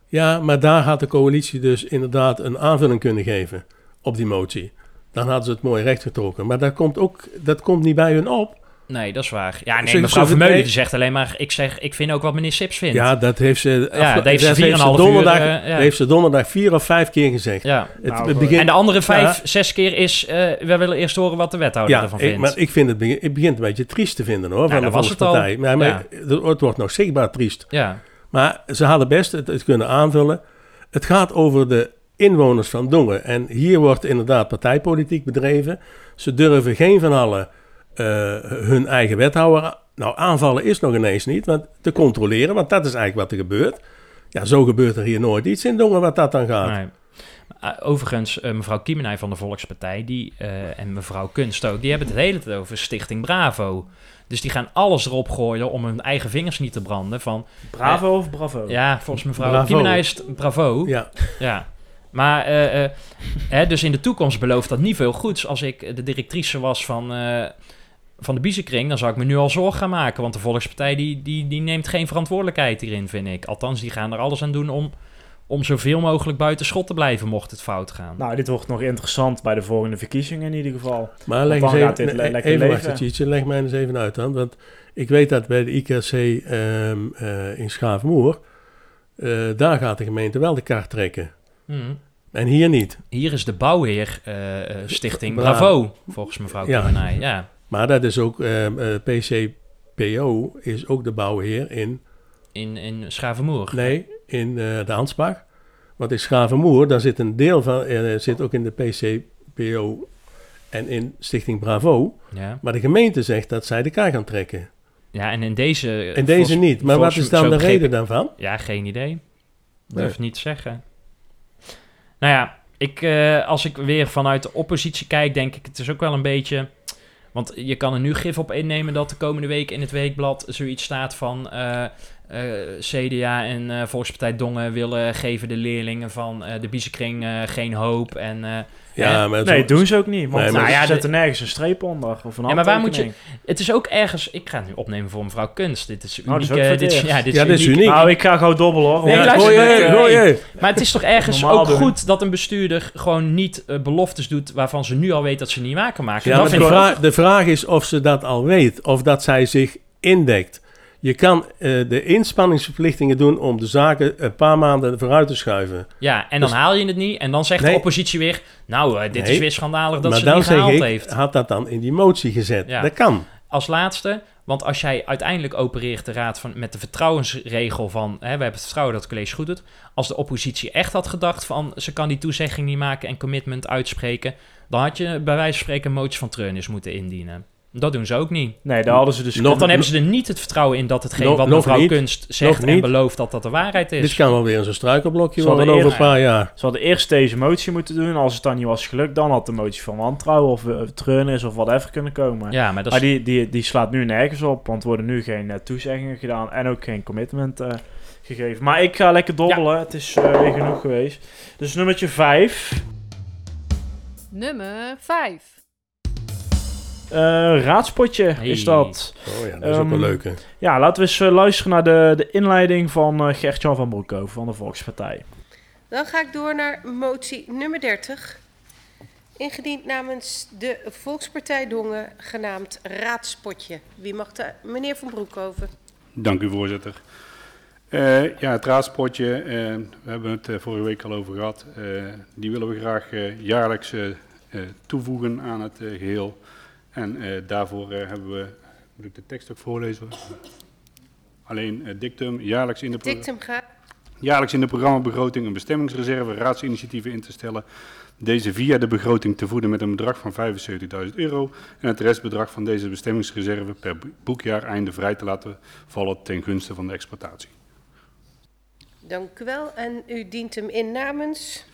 Ja, maar daar had de coalitie dus inderdaad een aanvulling kunnen geven op die motie. Dan hadden ze het mooi rechtgetrokken. Maar dat komt ook, dat komt niet bij hun op. Nee, dat is waar. Ja, nee, mevrouw Vermeulen die zegt alleen maar... Ik, zeg, ik vind ook wat meneer Sips vindt. Ja, dat heeft ze... Ja, dat heeft ze vier en een half uur... Dat heeft ze donderdag vier of vijf keer gezegd. Ja. Het, nou, het begin, en de andere vijf, ja. zes keer is... Uh, we willen eerst horen wat de wethouder ja, ervan vindt. Ja, maar ik vind het... Het begint een beetje triest te vinden, hoor. Ja, van de Volkspartij. Maar, maar ja. Het wordt nog zichtbaar triest. Ja. Maar ze hadden best het, het kunnen aanvullen. Het gaat over de inwoners van Dongen. En hier wordt inderdaad partijpolitiek bedreven. Ze durven geen van allen... Uh, hun eigen wethouder... Nou, aanvallen is nog ineens niet, want te controleren, want dat is eigenlijk wat er gebeurt. Ja, zo gebeurt er hier nooit iets in Dongen wat dat dan gaat. Nee. Uh, overigens, uh, mevrouw Kiemenaai van de Volkspartij die, uh, en mevrouw Kunst ook, die hebben het de hele tijd over Stichting Bravo. Dus die gaan alles erop gooien om hun eigen vingers niet te branden. Van, Bravo uh, of Bravo? Ja, volgens mevrouw Kiemenaai is het Bravo. Ja. ja. Maar, uh, uh, hè, dus in de toekomst belooft dat niet veel goeds. Als ik de directrice was van, uh, van de Biezenkring, dan zou ik me nu al zorgen gaan maken. Want de Volkspartij die, die, die neemt geen verantwoordelijkheid hierin, vind ik. Althans, die gaan er alles aan doen om... om zoveel mogelijk buiten schot te blijven, mocht het fout gaan. Nou, dit wordt nog interessant bij de volgende verkiezingen in ieder geval. Maar leg dan gaat dit le- lekker even leven. Wacht, Tjietse, leg mij eens even uit dan. Want ik weet dat bij de I K C um, uh, in Schaafmoer... Uh, daar gaat de gemeente wel de kaart trekken. Hmm. En hier niet. Hier is de bouwheer uh, Stichting Bra- Bravo, volgens mevrouw ja. Kiemenaai. Ja. Maar dat is ook... Um, uh, P C P O is ook de bouwheer in... In, in Schaafmoer? Nee... in uh, de Hansbach. Want in Schaafmoer, daar zit een deel van... Uh, zit ook in de P C P O en in Stichting Bravo. Ja. Maar de gemeente zegt dat zij de kaart gaan trekken. Ja, en in deze... In deze volgens, niet. Maar wat is dan de begrepen, reden daarvan? Ja, geen idee. Durf nee. niet te zeggen. Nou ja, ik, uh, als ik weer vanuit de oppositie kijk... denk ik, het is ook wel een beetje... Want je kan er nu gif op innemen dat de komende week in het weekblad zoiets staat van... Uh, Uh, C D A en uh, Volkspartij Dongen willen geven de leerlingen van uh, de Biezenkring uh, geen hoop. En, uh, ja, en... Maar nee, zo... doen ze ook niet. Want nee, nou maar... ja, ze zetten nergens een streep onder. Of een ja, maar waar moet je... Het is ook ergens... Ik ga het nu opnemen voor mevrouw Kunst. Dit is uniek. Oh, dit is uh, dit is, ja, dit ja, is dit uniek. uniek. Nou, ik ga gauw dobbelen hoor. Nee, ja, luister, goeie, het, uh, goeie. Nee. Maar het is toch ergens ook doen. goed dat een bestuurder gewoon niet uh, beloftes doet waarvan ze nu al weet dat ze niet maken maken. Ja, dat de, vraag, de vraag is of ze dat al weet. Of dat zij zich indekt. Je kan uh, de inspanningsverplichtingen doen om de zaken een paar maanden vooruit te schuiven. Ja, en dan dus, haal je het niet. En dan zegt nee, de oppositie weer... nou, uh, dit nee, is weer schandalig dat ze het niet gehaald ik, heeft. Had dat dan in die motie gezet. Ja. Dat kan. Als laatste, want als jij uiteindelijk opereert de raad van, met de vertrouwensregel van... Hè, we hebben het vertrouwen dat het college goed doet. Als de oppositie echt had gedacht van... ze kan die toezegging niet maken en commitment uitspreken... dan had je bij wijze van spreken een motie van treunis moeten indienen. Dat doen ze ook niet. Nee, daar hadden ze dus... Nog, dan hebben ze er niet het vertrouwen in dat hetgeen nog, wat mevrouw niet, Kunst zegt en belooft dat dat de waarheid is. Dit kan wel weer zo'n struikelblokje worden over een paar jaar. Ze hadden eerst deze motie moeten doen. Als het dan niet was gelukt, dan had de motie van wantrouwen of uh, treurnis of whatever kunnen komen. Ja, maar dat is... maar die, die, die slaat nu nergens op, want er worden nu geen uh, toezeggingen gedaan en ook geen commitment uh, gegeven. Maar ik ga lekker dobbelen. Ja. Het is uh, weer genoeg geweest. Dus nummertje vijf. Nummer vijf. Uh, raadspotje hey. is dat. Oh ja, dat is um, ook een leuke. Ja, laten we eens uh, luisteren naar de, de inleiding van uh, Gert-Jan van Broekhoven van de Volkspartij. Dan ga ik door naar motie nummer dertig. Ingediend namens de Volkspartij Dongen, genaamd raadspotje. Wie mag daar? Meneer van Broekhoven. Dank u, voorzitter. Uh, ja, het raadspotje, uh, we hebben het uh, vorige week al over gehad. Uh, die willen we graag uh, jaarlijks uh, uh, toevoegen aan het uh, geheel. En uh, daarvoor uh, hebben we, moet ik de tekst ook voorlezen? Alleen uh, dictum, jaarlijks in de pro- dictum gaat. jaarlijks in de programmabegroting een bestemmingsreserve raadsinitiatieven in te stellen. Deze via de begroting te voeden met een bedrag van vijfenzeventigduizend euro. En het restbedrag van deze bestemmingsreserve per boekjaar einde vrij te laten vallen ten gunste van de exploitatie. Dank u wel. En u dient hem in namens?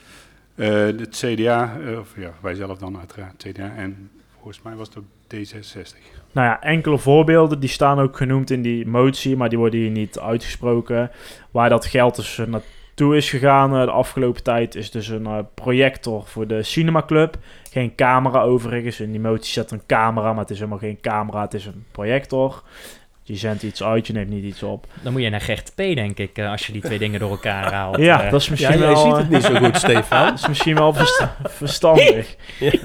Uh, het C D A, uh, of ja, wij zelf dan uiteraard, het C D A en... Volgens mij was het ook D zesenzestig. Nou ja, enkele voorbeelden die staan ook genoemd in die motie, maar die worden hier niet uitgesproken. Waar dat geld dus naartoe is gegaan de afgelopen tijd is dus een projector voor de cinemaclub. Geen camera overigens. In die motie zat een camera, maar het is helemaal geen camera, het is een projector. Je zendt iets uit, je neemt niet iets op. Dan moet je naar G T P, denk ik, als je die twee dingen door elkaar haalt. Ja, dat is misschien ja, wel... Je ziet het niet zo goed, Stefan. Dat is misschien wel versta- verstandig.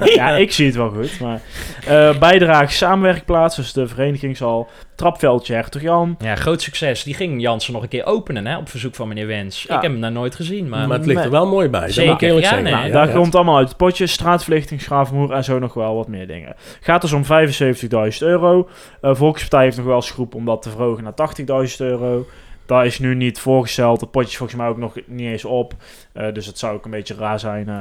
Ja, ik zie het wel goed, maar... Uh, bijdrage samenwerkplaats, dus de vereniging zal... Trapveldje, Hertog Jan. Ja, groot succes. Die ging Jansen nog een keer openen, hè, op verzoek van meneer Wens. Ja. Ik heb hem daar nooit gezien, maar... Maar het ligt er wel mooi bij. Zeker, ja, nee. Nou, ja, daar ja, komt ja. allemaal uit het potje. Straatverlichting, Schaafmoer en zo nog wel wat meer dingen. Gaat dus om vijfenzeventigduizend euro. Uh, Volkspartij heeft nog wel eens geroepen om dat te verhogen naar tachtigduizend euro. Daar is nu niet voorgesteld. Het potje is volgens mij ook nog niet eens op. Uh, dus dat zou ook een beetje raar zijn, uh,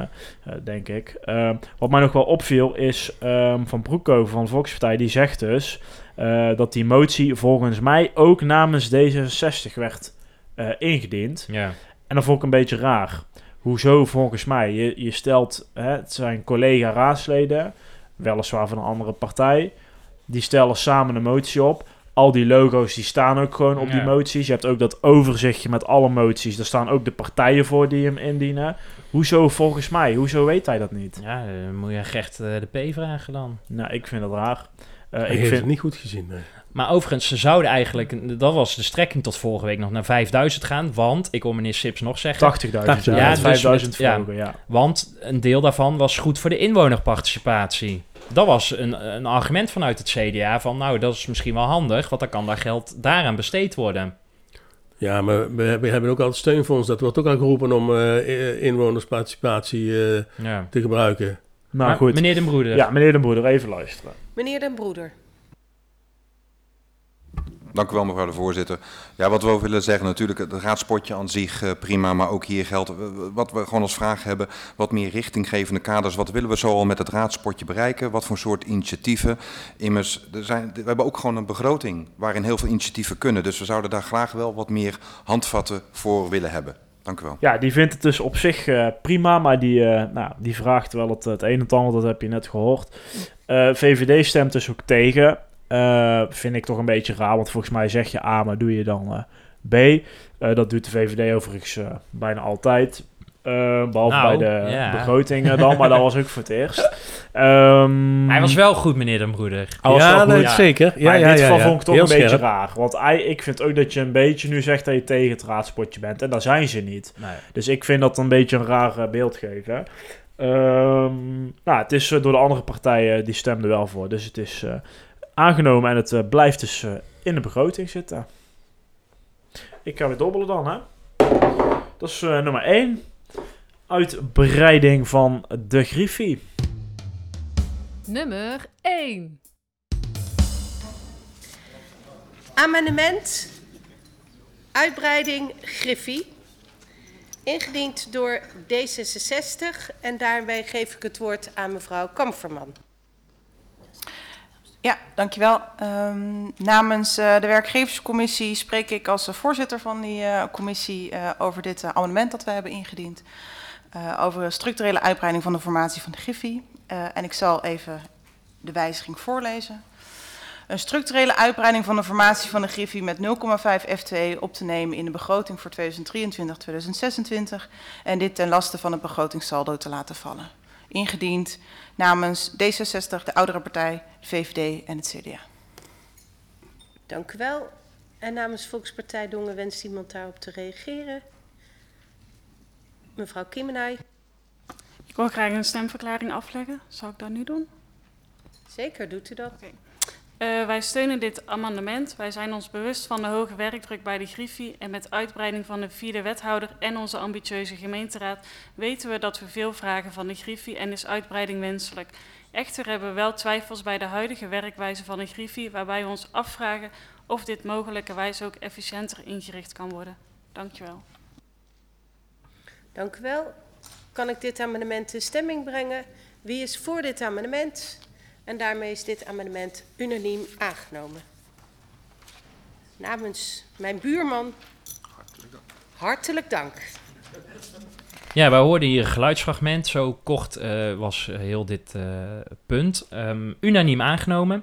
uh, denk ik. Uh, wat mij nog wel opviel is um, Van Broekhoven van de Volkspartij. Die zegt dus... Uh, dat die motie volgens mij ook namens D zesenzestig werd uh, ingediend. Ja. En dat vond ik een beetje raar. Hoezo volgens mij? Je, je stelt, hè, het zijn collega-raadsleden, weliswaar van een andere partij, die stellen samen een motie op. Al die logo's die staan ook gewoon op ja. die moties. Je hebt ook dat overzichtje met alle moties. Daar staan ook de partijen voor die hem indienen. Hoezo volgens mij? Hoezo weet hij dat niet? Ja, dan moet je echt de P vragen dan. Nou, ik vind dat raar. Uh, ik heeft vind... het niet goed gezien, nee. Maar overigens, ze zouden eigenlijk... Dat was de strekking tot vorige week nog naar vijfduizend gaan. Want, ik hoor meneer Sips nog zeggen... tachtigduizend. tachtigduizend ja, dus vijfduizend vroeger, ja. ja. Want een deel daarvan was goed voor de inwonerparticipatie. Dat was een, een argument vanuit het C D A van... nou, dat is misschien wel handig, want dan kan daar geld daaraan besteed worden. Ja, maar we, we hebben ook al het steunfonds. Dat wordt ook al geroepen om uh, inwonersparticipatie uh, ja. te gebruiken. Maar, maar goed. Meneer Den Broeder. Ja, meneer Den Broeder, even luisteren. Meneer Den Broeder. Dank u wel, mevrouw de voorzitter. Ja, wat we willen zeggen natuurlijk, het raadspotje aan zich uh, prima, maar ook hier geldt, uh, wat we gewoon als vraag hebben, wat meer richtinggevende kaders. Wat willen we zo al met het raadspotje bereiken? Wat voor soort initiatieven? Immers, er zijn, we hebben ook gewoon een begroting waarin heel veel initiatieven kunnen. Dus we zouden daar graag wel wat meer handvatten voor willen hebben. Dank u wel. Ja, die vindt het dus op zich uh, prima, maar die, uh, nou, die vraagt wel het, het een en het ander, dat heb je net gehoord. Uh, V V D stemt dus ook tegen. Uh, vind ik toch een beetje raar, want volgens mij zeg je A, maar doe je dan uh, B. Uh, dat doet de V V D overigens uh, bijna altijd. Uh, behalve nou, bij de ja. begrotingen dan, maar dat was ook voor het eerst. Um, hij was wel goed, meneer Den Broeder. Ja, dat ja. zeker. Ja, maar ja, in dit geval ja, ja. vond ik toch Heel een scherp. beetje raar. Want I, ik vind ook dat je een beetje nu zegt dat je tegen het raadspotje bent. En daar zijn ze niet. Nee. Dus ik vind dat een beetje een raar uh, beeld geven. Um, nou, het is uh, door de andere partijen, die stemden wel voor. Dus het is... Uh, aangenomen en het uh, blijft dus uh, in de begroting zitten. Ik ga weer dobbelen dan, hè. Dat is uh, nummer één. Uitbreiding van de griffie. Nummer één. Amendement. Uitbreiding griffie. Ingediend door D zesenzestig. En daarbij geef ik het woord aan mevrouw Kamferman. Ja, dankjewel. Um, namens uh, de werkgeverscommissie spreek ik als uh, voorzitter van die uh, commissie uh, over dit uh, amendement dat we hebben ingediend. Uh, over een structurele uitbreiding van de formatie van de griffie. Uh, en ik zal even de wijziging voorlezen. Een structurele uitbreiding van de formatie van de griffie met nul komma vijf F T E op te nemen in de begroting voor tweeduizend drieëntwintig tweeduizend zesentwintig. En dit ten laste van het begrotingssaldo te laten vallen. Ingediend namens D zesenzestig, de oudere partij, de V V D en het C D A. Dank u wel. En namens Volkspartij Dongen wenst iemand daarop te reageren. Mevrouw Kiemenaai. Ik wil graag een stemverklaring afleggen. Zal ik dat nu doen? Zeker, doet u dat. Okay. Uh, wij steunen dit amendement. Wij zijn ons bewust van de hoge werkdruk bij de griffie en met uitbreiding van de vierde wethouder en onze ambitieuze gemeenteraad weten we dat we veel vragen van de griffie en is uitbreiding wenselijk. Echter hebben we wel twijfels bij de huidige werkwijze van de griffie waarbij we ons afvragen of dit mogelijkerwijs ook efficiënter ingericht kan worden. Dank u wel. Dank u wel. Kan ik dit amendement in stemming brengen? Wie is voor dit amendement? En daarmee is dit amendement unaniem aangenomen. Namens mijn buurman, hartelijk dank. Hartelijk dank. Ja, wij hoorden hier een geluidsfragment. Zo kort uh, was heel dit uh, punt. Um, unaniem aangenomen.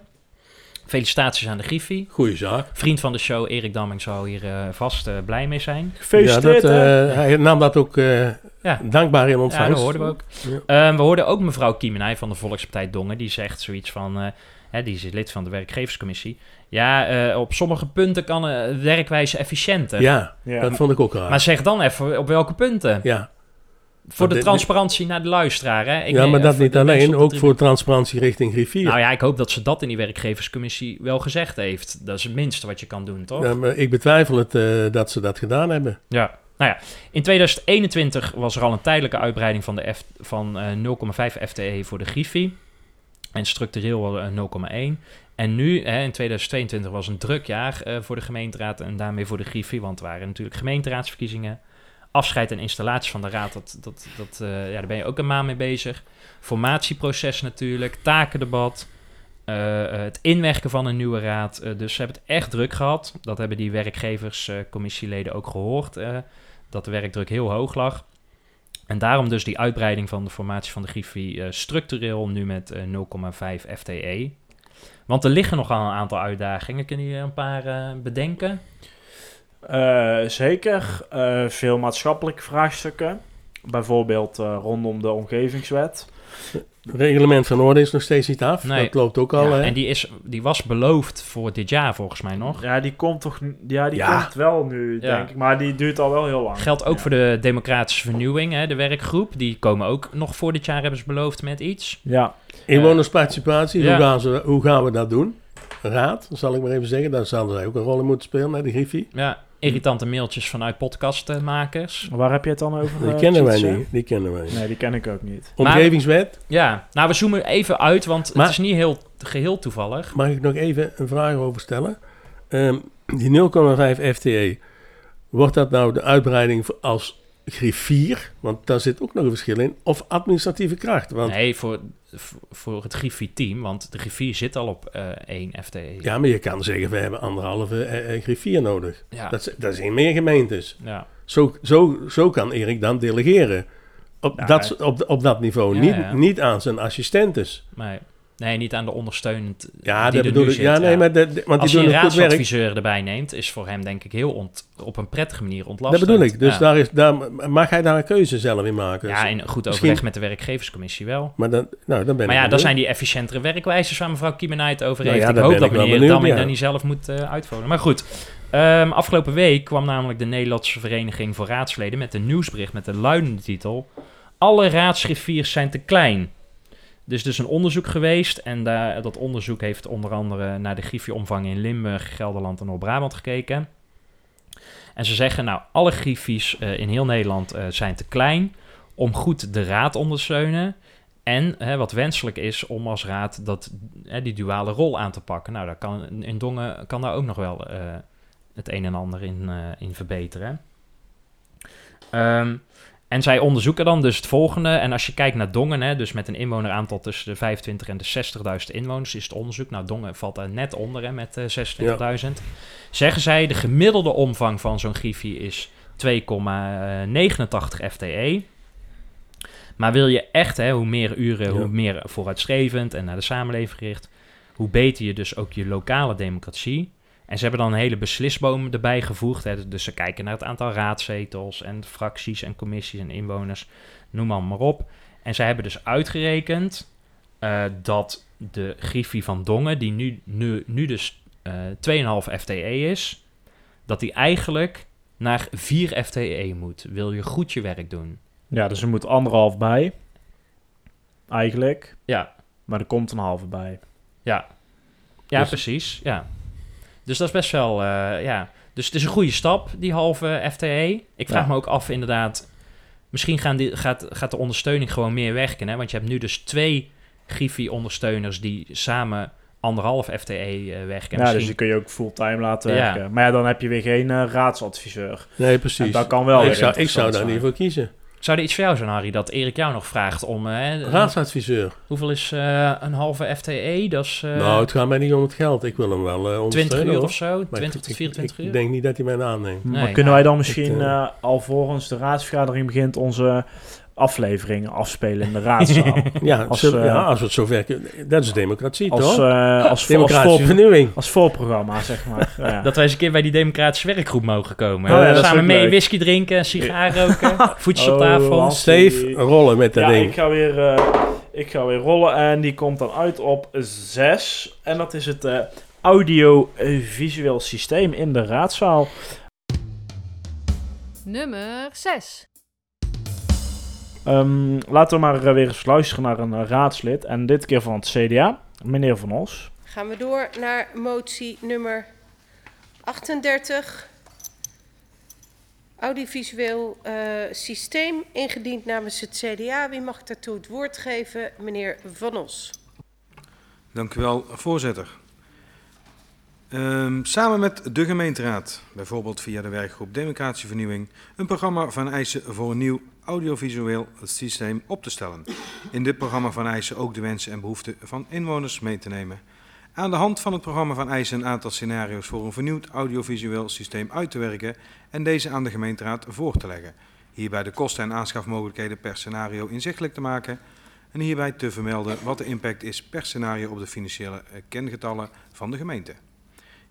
Felicitaties aan de Griffie. Goeie zaak. Vriend van de show, Erik Damming, zou hier uh, vast uh, blij mee zijn. Gefeliciteerd. Ja, dat, uh, hij nam dat ook uh, ja. dankbaar in ontvangst. Ja, dat hoorden we ook. Ja. Um, we hoorden ook mevrouw Kiemenaai van de Volkspartij Dongen. Die zegt zoiets van... Uh, hè, die is lid van de werkgeverscommissie. Ja, uh, op sommige punten kan uh, werkwijze efficiënter. Ja, ja, dat vond ik ook raar. Maar zeg dan even op welke punten. Ja. Voor de transparantie naar de luisteraar. Hè? Ik ja, maar dat niet alleen. Ook voor transparantie richting griffier. Nou ja, ik hoop dat ze dat in die werkgeverscommissie wel gezegd heeft. Dat is het minste wat je kan doen, toch? Ja, maar ik betwijfel het uh, dat ze dat gedaan hebben. Ja, nou ja. In tweeduizend eenentwintig was er al een tijdelijke uitbreiding van, de F, van uh, nul komma vijf F T E voor de griffie. En structureel nul komma één. En nu, hè, in tweeduizend tweeëntwintig was een druk jaar uh, voor de gemeenteraad en daarmee voor de griffie. Want er waren natuurlijk gemeenteraadsverkiezingen. Afscheid en installatie van de raad, dat, dat, dat, uh, ja, daar ben je ook een maand mee bezig. Formatieproces natuurlijk, takendebat, uh, het inwerken van een nieuwe raad. Uh, dus ze hebben het echt druk gehad. Dat hebben die werkgeverscommissieleden uh, ook gehoord, uh, dat de werkdruk heel hoog lag. En daarom dus die uitbreiding van de formatie van de Griffie uh, structureel nu met uh, nul komma vijf F T E. Want er liggen nogal een aantal uitdagingen. Kunnen jullie een paar uh, bedenken? Uh, zeker. Uh, veel maatschappelijke vraagstukken. Bijvoorbeeld uh, rondom de omgevingswet. Het reglement van orde is nog steeds niet af. Nee. Dat loopt ook al. Ja, en die, is, die was beloofd voor dit jaar volgens mij nog. Ja, die komt toch? Ja, die ja. komt wel nu, ja. denk ik. Maar die duurt al wel heel lang. Geldt ook ja. voor de democratische vernieuwing, hè, de werkgroep. Die komen ook nog voor dit jaar, hebben ze beloofd met iets. Ja. Inwonersparticipatie, uh, hoe, ja. gaan ze, hoe gaan we dat doen? Raad, zal ik maar even zeggen. Daar zouden zij ook een rol in moeten spelen, hè, de Griffie. Ja. Irritante mailtjes vanuit podcastmakers. Waar heb je het dan over? Die uh, kennen wij niet. Die kennen wij niet. Nee, die ken ik ook niet. Omgevingswet? Maar, ja. Nou, we zoomen even uit, want maar, het is niet heel geheel toevallig. Mag ik nog even een vraag over stellen? Um, die nul komma vijf F T E, wordt dat nou de uitbreiding als griffier? Want daar zit ook nog een verschil in. Of administratieve kracht? Want, nee, voor, voor het griffie-team, want de griffier zit al op uh, één F T E. Ja, maar je kan zeggen, we hebben anderhalve uh, griffier nodig. Ja. Dat, dat is in meer gemeentes. Ja. Zo, zo, zo kan Erik dan delegeren. Op, ja, dat, op, op dat niveau. Ja, niet, ja. niet aan zijn assistentes. Nee. Nee, niet aan de ondersteunend. Ja, die dat bedoel ik. Ja, ja. Nee, maar de, de, want als die je een raadsadviseur erbij neemt, is voor hem denk ik heel ont, op een prettige manier ontlastend. Dat bedoel ik. Dus ja. daar is, daar, mag hij daar een keuze zelf in maken? Ja, in goed overleg Misschien... met de werkgeverscommissie wel. Maar dan, nou, dan ben maar ik ja, dat zijn die efficiëntere werkwijzes waar mevrouw Kiemenaai het over heeft. Nou ja, ik hoop dat ik meneer Damming ja. dan niet zelf moet uh, uitvoeren. Maar goed, um, afgelopen week kwam namelijk de Nederlandse Vereniging voor Raadsleden met een nieuwsbericht met de luidende titel: alle raadsgriffiers zijn te klein. Er is dus een onderzoek geweest en daar, dat onderzoek heeft onder andere naar de griffieomvang in Limburg, Gelderland en Noord-Brabant gekeken. En ze zeggen, nou, alle griffies uh, in heel Nederland uh, zijn te klein om goed de raad te ondersteunen. En hè, wat wenselijk is om als raad dat, hè, die duale rol aan te pakken. Nou, daar kan, in Dongen kan daar ook nog wel uh, het een en ander in, uh, in verbeteren. Um, En zij onderzoeken dan dus het volgende. En als je kijkt naar Dongen, hè, dus met een inwoneraantal tussen de vijfentwintigduizend en de zestigduizend inwoners, is het onderzoek. Nou, Dongen valt daar net onder, hè, met uh, zesentwintigduizend. Ja. Zeggen zij, de gemiddelde omvang van zo'n griffie is twee komma negenentachtig F T E. Maar wil je echt, hè, hoe meer uren, ja. hoe meer vooruitstrevend en naar de samenleving gericht, hoe beter je dus ook je lokale democratie. En ze hebben dan een hele beslisboom erbij gevoegd. Hè? Dus ze kijken naar het aantal raadzetels en fracties en commissies en inwoners. Noem maar, maar op. En zij hebben dus uitgerekend uh, dat de griffie van Dongen, die nu, nu, nu dus uh, twee komma vijf F T E is, dat die eigenlijk naar vier F T E moet. Wil je goed je werk doen? Ja, dus er moet anderhalf bij. Eigenlijk. Ja. Maar er komt een halve bij. Ja. Ja, dus... precies. Ja. Dus dat is best wel, uh, ja... Dus het is een goede stap, die halve F T E. Ik vraag ja. me ook af, inderdaad... Misschien gaan die, gaat, gaat de ondersteuning gewoon meer werken, hè? Want je hebt nu dus twee Griffie-ondersteuners die samen anderhalf F T E uh, werken. En ja, misschien... dus die kun je ook fulltime laten ja. werken. Maar ja, dan heb je weer geen uh, raadsadviseur. Nee, precies. En dat kan wel. Nee, ik, zou, ik zou daar niet voor kiezen. Zou er iets voor jou zijn, Harry, dat Erik jou nog vraagt om... Eh, raadsadviseur. Hoeveel is uh, een halve F T E? Dat is, uh, nou, het gaat mij niet om het geld. Ik wil hem wel uh, twintig uur of zo? twintig tot vierentwintig uur? Ik denk niet dat hij mij aanneemt. Nee, maar kunnen nou, wij dan misschien, ik, uh, uh, alvorens de raadsvergadering begint, onze afleveringen afspelen in de raadzaal? ja, als, uh, ja, als we het zover kunnen. Dat is democratie, als, toch? Uh, als, democratische als, voor, vernieuwing. Als voorprogramma, zeg maar. ja. Dat wij eens een keer bij die democratische werkgroep mogen komen. Oh, ja, samen mee leuk. Whisky drinken, sigaar roken, voetjes oh, op tafel. Steve, rollen met dat ja, ding. Ik ga, weer, uh, ik ga weer rollen en die komt dan uit op zes. En dat is het uh, audiovisueel systeem in de raadzaal. Nummer zes. Um, laten we maar uh, weer eens luisteren naar een uh, raadslid. En dit keer van het C D A, meneer Van Os. Gaan we door naar motie nummer achtendertig. Audiovisueel uh, systeem, ingediend namens het C D A. Wie mag daartoe het woord geven? Meneer Van Os. Dank u wel, voorzitter. Um, samen met de gemeenteraad, bijvoorbeeld via de werkgroep Democratische Vernieuwing, een programma van eisen voor een nieuw audiovisueel systeem op te stellen. In dit programma van eisen ook de wensen en behoeften van inwoners mee te nemen. Aan de hand van het programma van eisen een aantal scenario's voor een vernieuwd audiovisueel systeem uit te werken en deze aan de gemeenteraad voor te leggen. hierbij de kosten en aanschafmogelijkheden per scenario inzichtelijk te maken en hierbij te vermelden wat de impact is per scenario op de financiële kengetallen van de gemeente.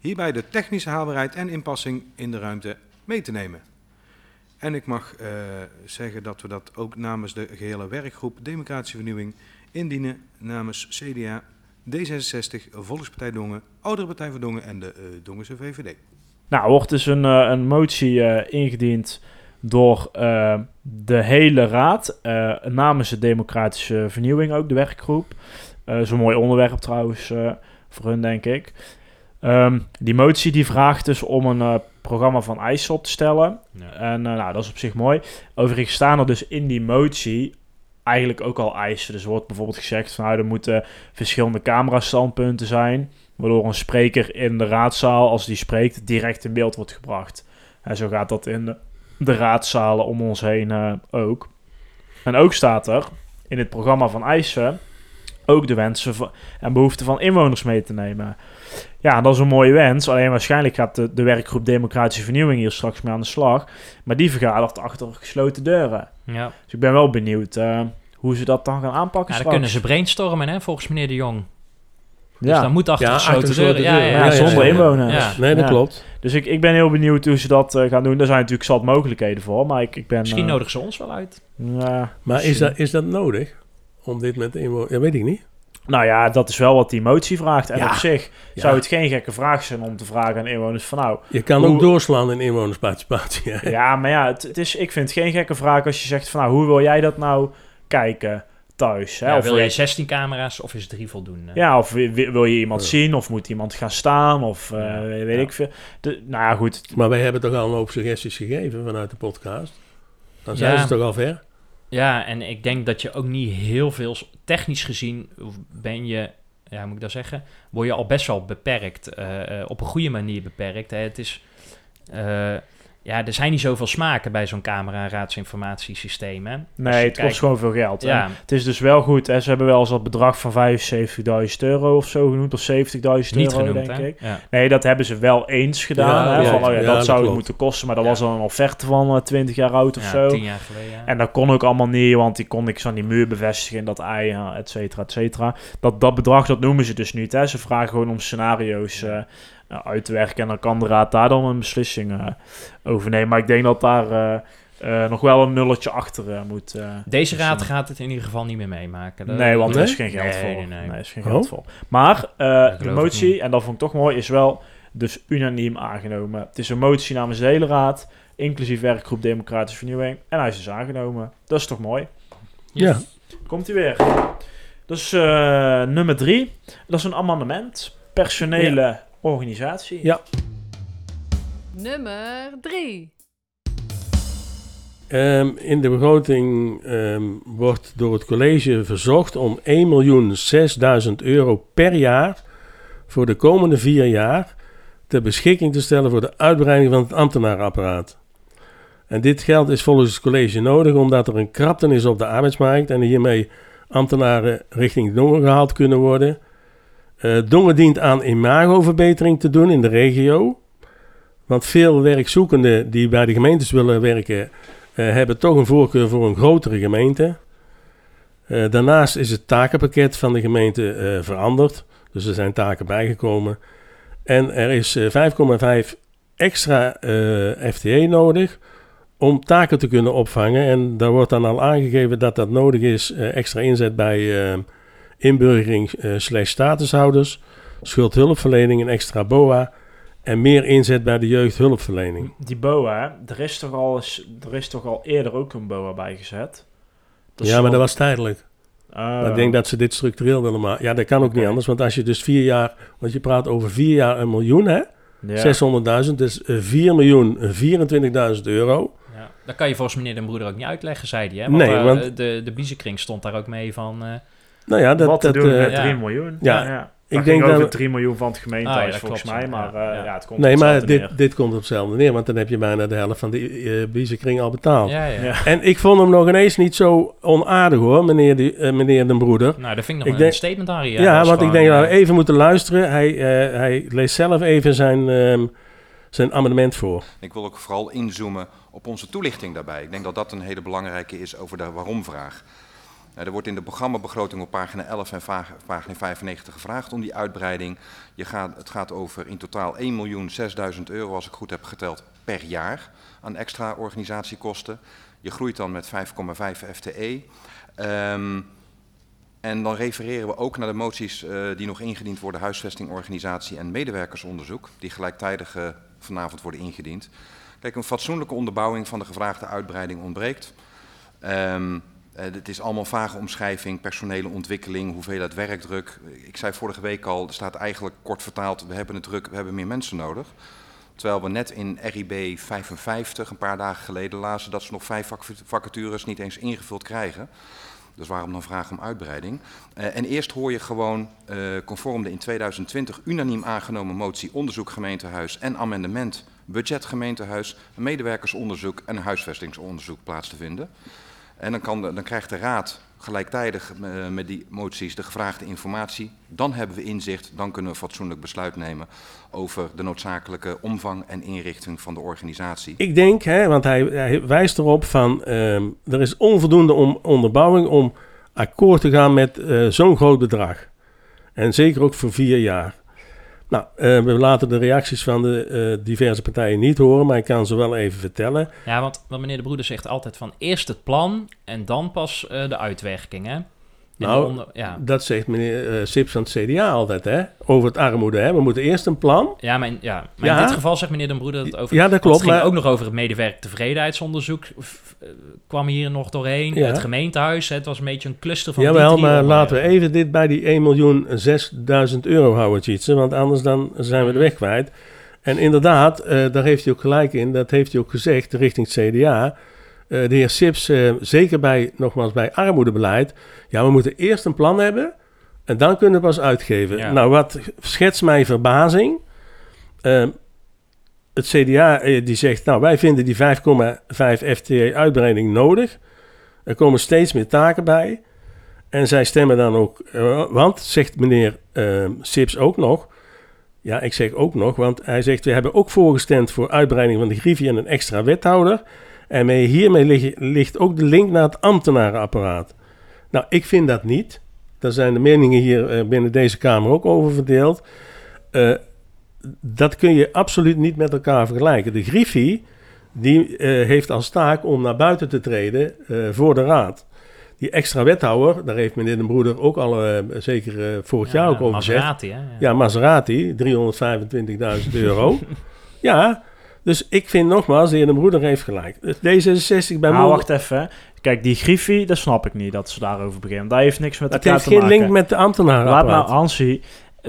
Hierbij de technische haalbaarheid en inpassing in de ruimte mee te nemen. En ik mag uh, zeggen dat we dat ook namens de gehele werkgroep Democratische Vernieuwing indienen namens C D A, D zesenzestig, Volkspartij Dongen, Oudere Partij van Dongen en de uh, Dongense V V D. Nou, wordt dus een, uh, een motie uh, ingediend door uh, de hele raad, uh, namens de Democratische Vernieuwing ook, de werkgroep. Uh, Zo'n mooi onderwerp trouwens uh, voor hun, denk ik. Um, die motie die vraagt dus om een uh, programma van eisen op te stellen. Ja. En uh, nou, dat is op zich mooi. Overigens staan er dus in die motie eigenlijk ook al eisen. Dus er wordt bijvoorbeeld gezegd van nou, er moeten verschillende camerastandpunten zijn, waardoor een spreker in de raadzaal, als die spreekt, direct in beeld wordt gebracht. En zo gaat dat in de, de raadzalen om ons heen uh, ook. En ook staat er in het programma van eisen ook de wensen en behoeften van inwoners mee te nemen. Ja, dat is een mooie wens. Alleen waarschijnlijk gaat de, de werkgroep Democratische Vernieuwing hier straks mee aan de slag. Maar die vergadert achter gesloten deuren. Ja. Dus ik ben wel benieuwd uh, hoe ze dat dan gaan aanpakken. Ja, dan kunnen ze brainstormen, hè, volgens meneer De Jong. Dus ja, dan moet achter ja, gesloten achter deuren. deuren. Ja, ja, ja, ja, zonder ja, inwoners. Ja. Nee, dat ja. klopt. Dus ik, ik ben heel benieuwd hoe ze dat uh, gaan doen. Daar zijn natuurlijk zat mogelijkheden voor. Maar ik, ik ben, misschien uh, nodigen ze ons wel uit. Ja, maar is dat, is dat nodig? Om dit met de inwoners... Ja, weet ik niet. Nou ja, dat is wel wat die motie vraagt. En ja. op zich zou ja. het geen gekke vraag zijn om te vragen aan inwoners van nou... Je kan hoe... ook doorslaan in inwonersparticipatie. Hè? Ja, maar ja, het, het is, ik vind het geen gekke vraag als je zegt van nou, hoe wil jij dat nou kijken thuis? Hè? Ja, of wil jij zestien camera's of is drie voldoende? Ja, of wil je iemand ja. zien of moet iemand gaan staan of uh, ja. weet ja. ik veel. De, nou ja, goed. Maar wij hebben toch al een hoop suggesties gegeven vanuit de podcast. Dan zijn ja. ze toch al ver? Ja, en ik denk dat je ook niet heel veel... Technisch gezien ben je... Ja, moet ik dat zeggen? Word je al best wel beperkt. Uh, uh, op een goede manier beperkt. Hè? Het is... Uh, ja, er zijn niet zoveel smaken bij zo'n camera-raadsinformatiesysteem. Hè? Nee, het kijkt, kost gewoon veel geld. Ja. Het is dus wel goed. Hè? Ze hebben wel eens dat bedrag van vijfenzeventigduizend euro of zo genoemd. Of zeventigduizend euro, genoemd, denk hè? ik. Ja. Nee, dat hebben ze wel eens gedaan. Ja, hè? Ja, van, oh ja, ja, dat, dat zou het moeten kosten. Maar dat ja. was dan een offerte van uh, twintig jaar oud of ja, zo. tien jaar geleden. Ja. En dat kon ook allemaal niet. Want die kon niks aan die muur bevestigen. En dat ei, uh, et cetera, et cetera. Dat, dat bedrag, dat noemen ze dus niet. Hè? Ze vragen gewoon om scenario's... Uh, uit te werken en dan kan de raad daar dan een beslissing uh, over nemen. Maar ik denk dat daar uh, uh, nog wel een nulletje achter uh, moet. Uh, Deze raad dus, uh, gaat het in ieder geval niet meer meemaken. Dat... Nee, want nee? er is geen geld voor. Nee, nee, nee. Nee, is geen oh. geld voor. Maar uh, de motie, en dat vond ik toch mooi, is wel dus unaniem aangenomen. Het is een motie namens de hele raad, inclusief werkgroep Democratische Vernieuwing. En hij is dus aangenomen. Dat is toch mooi? Yes. Ja. Komt hij weer. Dat is uh, nummer drie. Dat is een amendement. Personele... Ja. Organisatie. Ja. Nummer drie. Um, in de begroting um, wordt door het college verzocht om één miljoen zesduizend euro per jaar voor de komende vier jaar ter beschikking te stellen voor de uitbreiding van het ambtenaarapparaat. En dit geld is volgens het college nodig omdat er een krapte is op de arbeidsmarkt en hiermee ambtenaren richting Dongen gehaald kunnen worden. Uh, Dongen dient aan imagoverbetering te doen in de regio. Want veel werkzoekenden die bij de gemeentes willen werken... Uh, hebben toch een voorkeur voor een grotere gemeente. Uh, daarnaast is het takenpakket van de gemeente uh, veranderd. Dus er zijn taken bijgekomen. En er is uh, vijf komma vijf extra uh, F T E nodig om taken te kunnen opvangen. En daar wordt dan al aangegeven dat dat nodig is. Uh, extra inzet bij... Uh, inburgering uh, slash statushouders, schuldhulpverlening en extra B O A en meer inzet bij de jeugdhulpverlening. Die B O A, er is toch al, eens, er is toch al eerder ook een B O A bijgezet? Ja, maar wel... dat was tijdelijk. Uh, ik denk dat ze dit structureel willen maken. Ja, dat kan ook okay. niet anders, want als je dus vier jaar, want je praat over vier jaar een miljoen, hè? Ja. zeshonderdduizend, dus vier miljoen vierentwintigduizend euro. Ja. Dat kan je volgens meneer Den Broeder ook niet uitleggen, zei hij. Hè? Want, nee, uh, want... De, de Biezenkring stond daar ook mee van... Uh... Nou ja, dat, wat te dat, doen met uh, drie miljoen. Ja, ja, ja. Ik denk dat drie miljoen van het gemeentehuis, ah, ja, volgens klopt, mij. Maar ja. Uh, ja, het komt nee, maar dit, dit komt op hetzelfde neer. Want dan heb je bijna de helft van de uh, Biezenkring al betaald. Ja, ja. Ja. En ik vond hem nog ineens niet zo onaardig hoor, meneer, die, uh, meneer Den Broeder. Nou, dat vind ik nog ik een denk, statement, Harry. Ja, ja want gewoon, ik denk ja. dat we even moeten luisteren. Hij, uh, hij leest zelf even zijn, um, zijn amendement voor. Ik wil ook vooral inzoomen op onze toelichting daarbij. Ik denk dat dat een hele belangrijke is over de waarom-vraag. Er wordt in de programmabegroting op pagina elf en pagina vijfennegentig gevraagd om die uitbreiding. Je gaat, het gaat over in totaal één miljoen zesduizend euro, als ik goed heb geteld, per jaar aan extra organisatiekosten. Je groeit dan met vijf komma vijf F T E. Um, en dan refereren we ook naar de moties uh, die nog ingediend worden, huisvesting, organisatie en medewerkersonderzoek, die gelijktijdig uh, vanavond worden ingediend. Kijk, een fatsoenlijke onderbouwing van de gevraagde uitbreiding ontbreekt. Um, Uh, het is allemaal vage omschrijving, personele ontwikkeling, hoeveelheid werkdruk. Ik zei vorige week al, er staat eigenlijk kort vertaald, we hebben het druk, we hebben meer mensen nodig. Terwijl we net in R I B vijfenvijftig, een paar dagen geleden, lazen dat ze nog vijf vac vacatures niet eens ingevuld krijgen. Dus waarom dan vragen om uitbreiding? Uh, en eerst hoor je gewoon, uh, conform de in tweeduizend twintig unaniem aangenomen motie onderzoek gemeentehuis en amendement budget gemeentehuis, medewerkersonderzoek en huisvestingsonderzoek plaats te vinden. En dan, kan de, dan krijgt de Raad gelijktijdig uh, met die moties de gevraagde informatie. Dan hebben we inzicht, dan kunnen we fatsoenlijk besluit nemen over de noodzakelijke omvang en inrichting van de organisatie. Ik denk, hè, want hij, hij wijst erop van um, er is onvoldoende om, onderbouwing om akkoord te gaan met uh, zo'n groot bedrag. En zeker ook voor vier jaar. Nou, uh, we laten de reacties van de uh, diverse partijen niet horen, maar ik kan ze wel even vertellen. Ja, want wat meneer De Broeder zegt altijd van eerst het plan en dan pas uh, de uitwerking, hè? En nou, onder, ja. dat zegt meneer uh, Sips van het C D A altijd, hè? Over het armoede, hè? We moeten eerst een plan. Ja, maar in, ja, maar ja. in dit geval zegt meneer De Broeder dat over... Ja, dat klopt. Het ging maar... ook nog over het medewerkertevredenheidsonderzoek, f, uh, kwam hier nog doorheen. Ja. Het gemeentehuis, hè? Het was een beetje een cluster van... Jawel, maar laten we even dit bij die één miljoen zesduizend euro houden, Tjietse, want anders dan zijn we de weg kwijt. En inderdaad, uh, daar heeft hij ook gelijk in, dat heeft hij ook gezegd richting het C D A... Uh, de heer Sips, uh, zeker bij, nogmaals, bij armoedebeleid... ja, we moeten eerst een plan hebben... en dan kunnen we pas uitgeven. Ja. Nou, wat schetst mijn verbazing? Uh, het C D A uh, die zegt... nou, wij vinden die vijf komma vijf F T E uitbreiding nodig. Er komen steeds meer taken bij. En zij stemmen dan ook... Uh, want, zegt meneer uh, Sips ook nog... ja, ik zeg ook nog... want hij zegt, we hebben ook voorgestemd... voor uitbreiding van de griffie en een extra wethouder... En hiermee ligt ook de link naar het ambtenarenapparaat. Nou, ik vind dat niet. Daar zijn de meningen hier binnen deze Kamer ook over verdeeld. Uh, dat kun je absoluut niet met elkaar vergelijken. De Griffie, die uh, heeft als taak om naar buiten te treden uh, voor de Raad. Die extra wethouder, daar heeft meneer Den Broeder ook al uh, zeker uh, vorig ja, jaar ook over gezegd. Maserati, hè? Ja, ja Maserati, driehonderdvijfentwintigduizend euro. Ja... Dus ik vind nogmaals, de heer De Broeder heeft gelijk. D zesenzestig bij Monden... Nou, wacht even. Kijk, die Griffie, dat snap ik niet dat ze daarover beginnen. Daar heeft niks met elkaar te maken. Het heeft geen link met de ambtenaren. Laat maar, Hansie.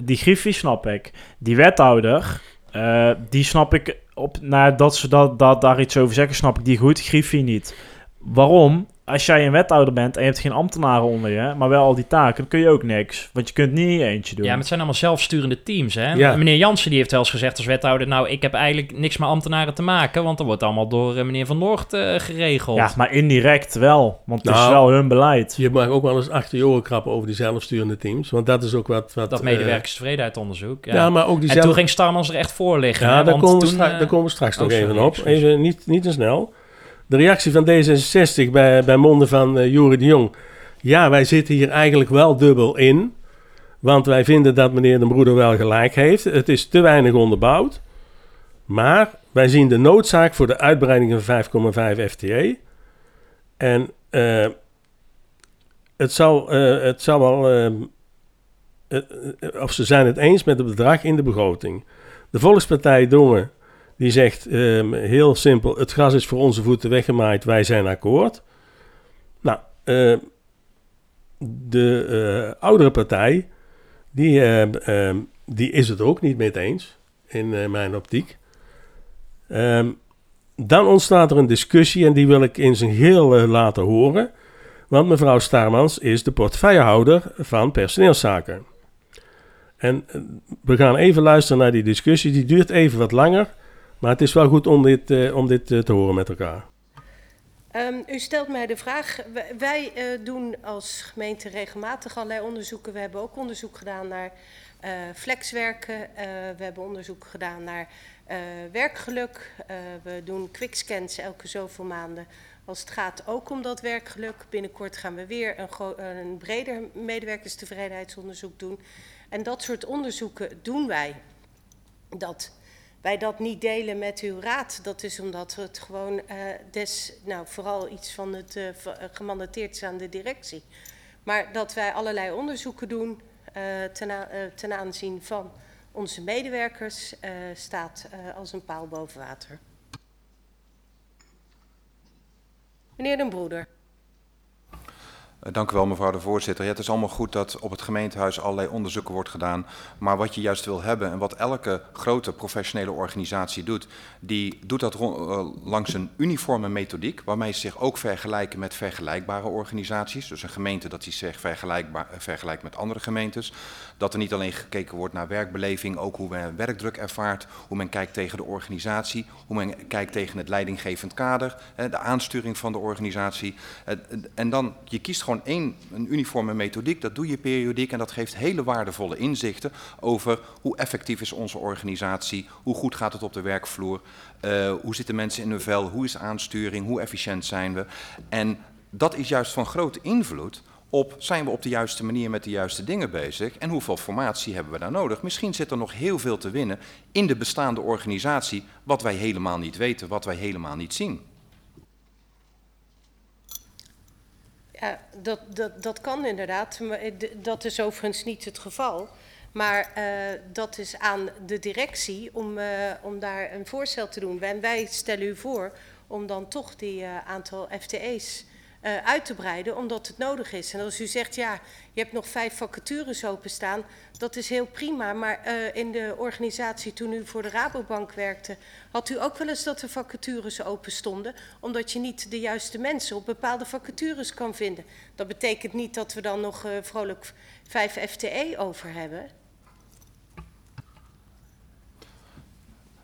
Die Griffie snap ik. Die wethouder, uh, die snap ik... op nadat ze dat, dat, daar iets over zeggen, snap ik die goed. Griffie niet. Waarom? Als jij een wethouder bent en je hebt geen ambtenaren onder je... maar wel al die taken, dan kun je ook niks. Want je kunt niet in je eentje doen. Ja, maar het zijn allemaal zelfsturende teams, hè? Ja. Meneer Jansen die heeft wel eens gezegd als wethouder... nou, ik heb eigenlijk niks met ambtenaren te maken... want dat wordt allemaal door uh, meneer Van Noort uh, geregeld. Ja, maar indirect wel. Want nou, het is wel hun beleid. Je mag ook wel eens achter je oren krappen over die zelfsturende teams. Want dat is ook wat... wat dat medewerkerstevredenheidsonderzoek. Ja. Ja, maar ook die zelf... En toen ging Starmans er echt voor liggen. Ja, daar komen, toen, uh... daar komen we straks oh, nog even op. Even niet, niet te snel... De reactie van D zesenzestig bij, bij monden van uh, Jurrie de Jong. Ja, wij zitten hier eigenlijk wel dubbel in. Want wij vinden dat meneer De Broeder wel gelijk heeft. Het is te weinig onderbouwd. Maar wij zien de noodzaak voor de uitbreiding van vijf komma vijf F T E. En uh, het zal, uh, het zal wel... Uh, uh, uh, of ze zijn het eens met het bedrag in de begroting. De Volkspartij Dongen... Die zegt um, heel simpel, het gras is voor onze voeten weggemaaid, wij zijn akkoord. Nou, uh, de uh, oudere partij, die, uh, um, die is het ook niet mee eens, in uh, mijn optiek. Um, dan ontstaat er een discussie en die wil ik in zijn geheel uh, laten horen. Want mevrouw Starmans is de portefeuillehouder van personeelszaken. En uh, we gaan even luisteren naar die discussie, die duurt even wat langer... Maar het is wel goed om dit, uh, om dit uh, te horen met elkaar. Um, u stelt mij de vraag. Wij uh, doen als gemeente regelmatig allerlei onderzoeken. We hebben ook onderzoek gedaan naar uh, flexwerken. Uh, we hebben onderzoek gedaan naar uh, werkgeluk. Uh, we doen quickscans elke zoveel maanden als het gaat ook om dat werkgeluk. Binnenkort gaan we weer een, gro- een breder medewerkerstevredenheidsonderzoek doen. En dat soort onderzoeken doen wij. Dat wij dat niet delen met uw raad, dat is omdat het gewoon uh, des, nou vooral iets van het uh, gemandateerd is aan de directie. Maar dat wij allerlei onderzoeken doen uh, ten, a- uh, ten aanzien van onze medewerkers uh, staat uh, als een paal boven water. Meneer Den Broeder. Dank u wel, mevrouw de voorzitter. Ja, het is allemaal goed dat op het gemeentehuis allerlei onderzoeken wordt gedaan. Maar wat je juist wil hebben en wat elke grote professionele organisatie doet, die doet dat rond, uh, langs een uniforme methodiek, waarmee ze zich ook vergelijken met vergelijkbare organisaties. Dus een gemeente dat die zich vergelijkbaar, vergelijkt met andere gemeentes. Dat er niet alleen gekeken wordt naar werkbeleving, ook hoe men werkdruk ervaart, hoe men kijkt tegen de organisatie, hoe men kijkt tegen het leidinggevend kader, de aansturing van de organisatie. En dan, je kiest gewoon Een, een uniforme methodiek, dat doe je periodiek en dat geeft hele waardevolle inzichten over hoe effectief is onze organisatie, hoe goed gaat het op de werkvloer, uh, hoe zitten mensen in hun vel, hoe is aansturing, hoe efficiënt zijn we. En dat is juist van grote invloed op, zijn we op de juiste manier met de juiste dingen bezig en hoeveel formatie hebben we daar nodig. Misschien zit er nog heel veel te winnen in de bestaande organisatie, wat wij helemaal niet weten, wat wij helemaal niet zien. Ja, dat, dat, dat kan inderdaad. Dat is overigens niet het geval. Maar uh, dat is aan de directie om, uh, om daar een voorstel te doen. En wij stellen u voor om dan toch die uh, aantal F T E's uh, uit te breiden, omdat het nodig is. En als u zegt, ja, je hebt nog vijf vacatures openstaan, dat is heel prima. Maar uh, in de organisatie toen u voor de Rabobank werkte, had u ook wel eens dat er vacatures open stonden, omdat je niet de juiste mensen op bepaalde vacatures kan vinden. Dat betekent niet dat we dan nog uh, vrolijk vijf F T E over hebben.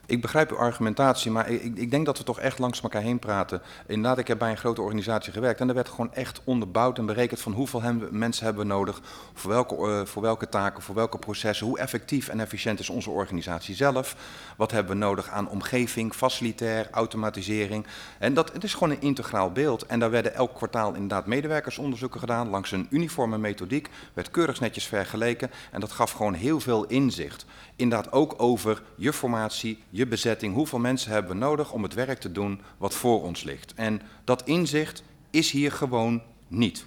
Ik begrijp uw argumentatie, maar ik, ik denk dat we toch echt langs elkaar heen praten. Inderdaad, ik heb bij een grote organisatie gewerkt en er werd gewoon echt onderbouwd en berekend van hoeveel hem, mensen hebben we nodig, voor welke, uh, voor welke taken, voor welke processen, hoe effectief en efficiënt is onze organisatie zelf, wat hebben we nodig aan omgeving, facilitair, automatisering. En dat, het is gewoon een integraal beeld en daar werden elk kwartaal inderdaad medewerkersonderzoeken gedaan, langs een uniforme methodiek, werd keurig netjes vergeleken en dat gaf gewoon heel veel inzicht. Inderdaad ook over je formatie, je bezetting, hoeveel mensen hebben we nodig om het werk te doen wat voor ons ligt. En dat inzicht is hier gewoon niet.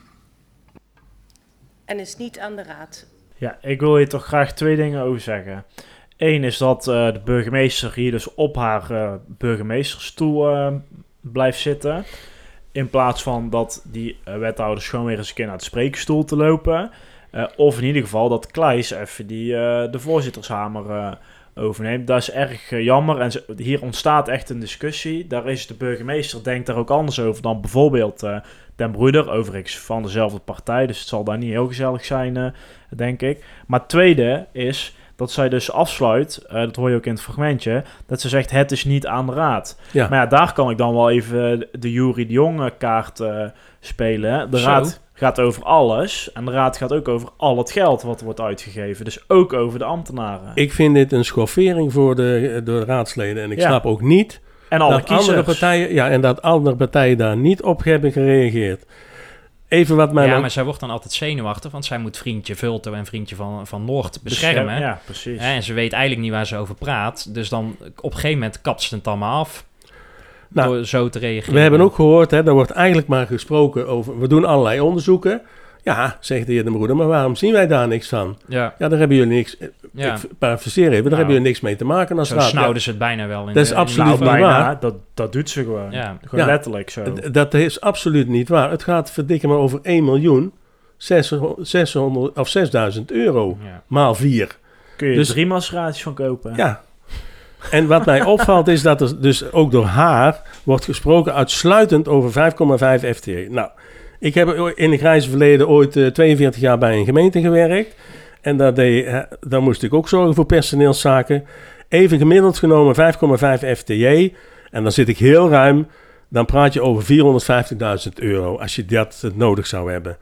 En is niet aan de raad. Ja, ik wil hier toch graag twee dingen over zeggen. Eén is dat uh, de burgemeester hier dus op haar uh, burgemeesterstoel uh, blijft zitten. In plaats van dat die uh, wethouders gewoon weer eens een keer naar de spreekstoel te lopen. Uh, of in ieder geval dat Kleijs even die, uh, de voorzittershamer uh, overneemt. Dat is erg uh, jammer. En ze, hier ontstaat echt een discussie. Daar is de burgemeester, denkt daar ook anders over dan bijvoorbeeld uh, Den Broeder. Overigens van dezelfde partij. Dus het zal daar niet heel gezellig zijn, uh, denk ik. Maar tweede is dat zij dus afsluit. Uh, dat hoor je ook in het fragmentje. Dat ze zegt, het is niet aan de raad. Ja. Maar ja, daar kan ik dan wel even de Jurrie de Jong kaart uh, spelen. De Zo. raad gaat over alles en de raad gaat ook over al het geld wat wordt uitgegeven. Dus ook over de ambtenaren. Ik vind dit een schoffering voor de, de raadsleden en ik ja. snap ook niet en alle dat, kiezers. Andere partijen, ja, en dat andere partijen daar niet op hebben gereageerd. Even wat mij ja, dan... maar zij wordt dan altijd zenuwachtig, want zij moet vriendje Vulten en vriendje van, van Noord beschermen. Ja, precies. En ze weet eigenlijk niet waar ze over praat. Dus dan op een gegeven moment kapt ze het allemaal af. Nou, door zo te reageren. We hebben ook gehoord, hè, er wordt eigenlijk maar gesproken over... We doen allerlei onderzoeken. Ja, zegt de heer Den Broeder, maar waarom zien wij daar niks van? Ja, ja daar hebben jullie niks... Ja. Ik parafraseer even, daar nou, hebben jullie niks mee te maken. Als zo raad. snauwden ja. ze het bijna wel. In dat is de, absoluut niet waar. Dat, dat doet ze gewoon. Ja. Gewoon ja, letterlijk zo. D- dat is absoluut niet waar. Het gaat verdikken maar over één miljoen zeshonderd of zesduizend euro ja. maal vier. Kun je dus, drie masseraties van kopen. Ja. En wat mij opvalt is dat er dus ook door haar wordt gesproken uitsluitend over vijf komma vijf F T E. Nou, ik heb in het grijze verleden ooit uh, tweeënveertig jaar bij een gemeente gewerkt. En daar, deed, uh, daar moest ik ook zorgen voor personeelszaken. Even gemiddeld genomen vijf komma vijf F T E. En dan zit ik heel ruim. dan praat je over vierhonderdvijftigduizend euro als je dat nodig zou hebben.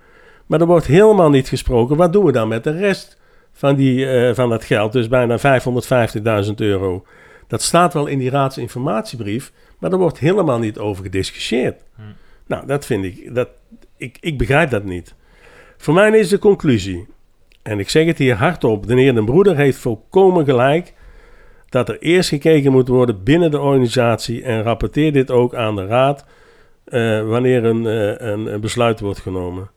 Maar er wordt helemaal niet gesproken, wat doen we dan met de rest van, die, uh, van dat geld? Dus bijna vijfhonderdvijftigduizend euro. Dat staat wel in die raadsinformatiebrief, maar er wordt helemaal niet over gediscussieerd. Hm. Nou, dat vind ik, dat, ik, ik begrijp dat niet. Voor mij is de conclusie, en ik zeg het hier hardop, de heer Den Broeder heeft volkomen gelijk, dat er eerst gekeken moet worden binnen de organisatie en rapporteer dit ook aan de raad uh, wanneer een, uh, een, een besluit wordt genomen.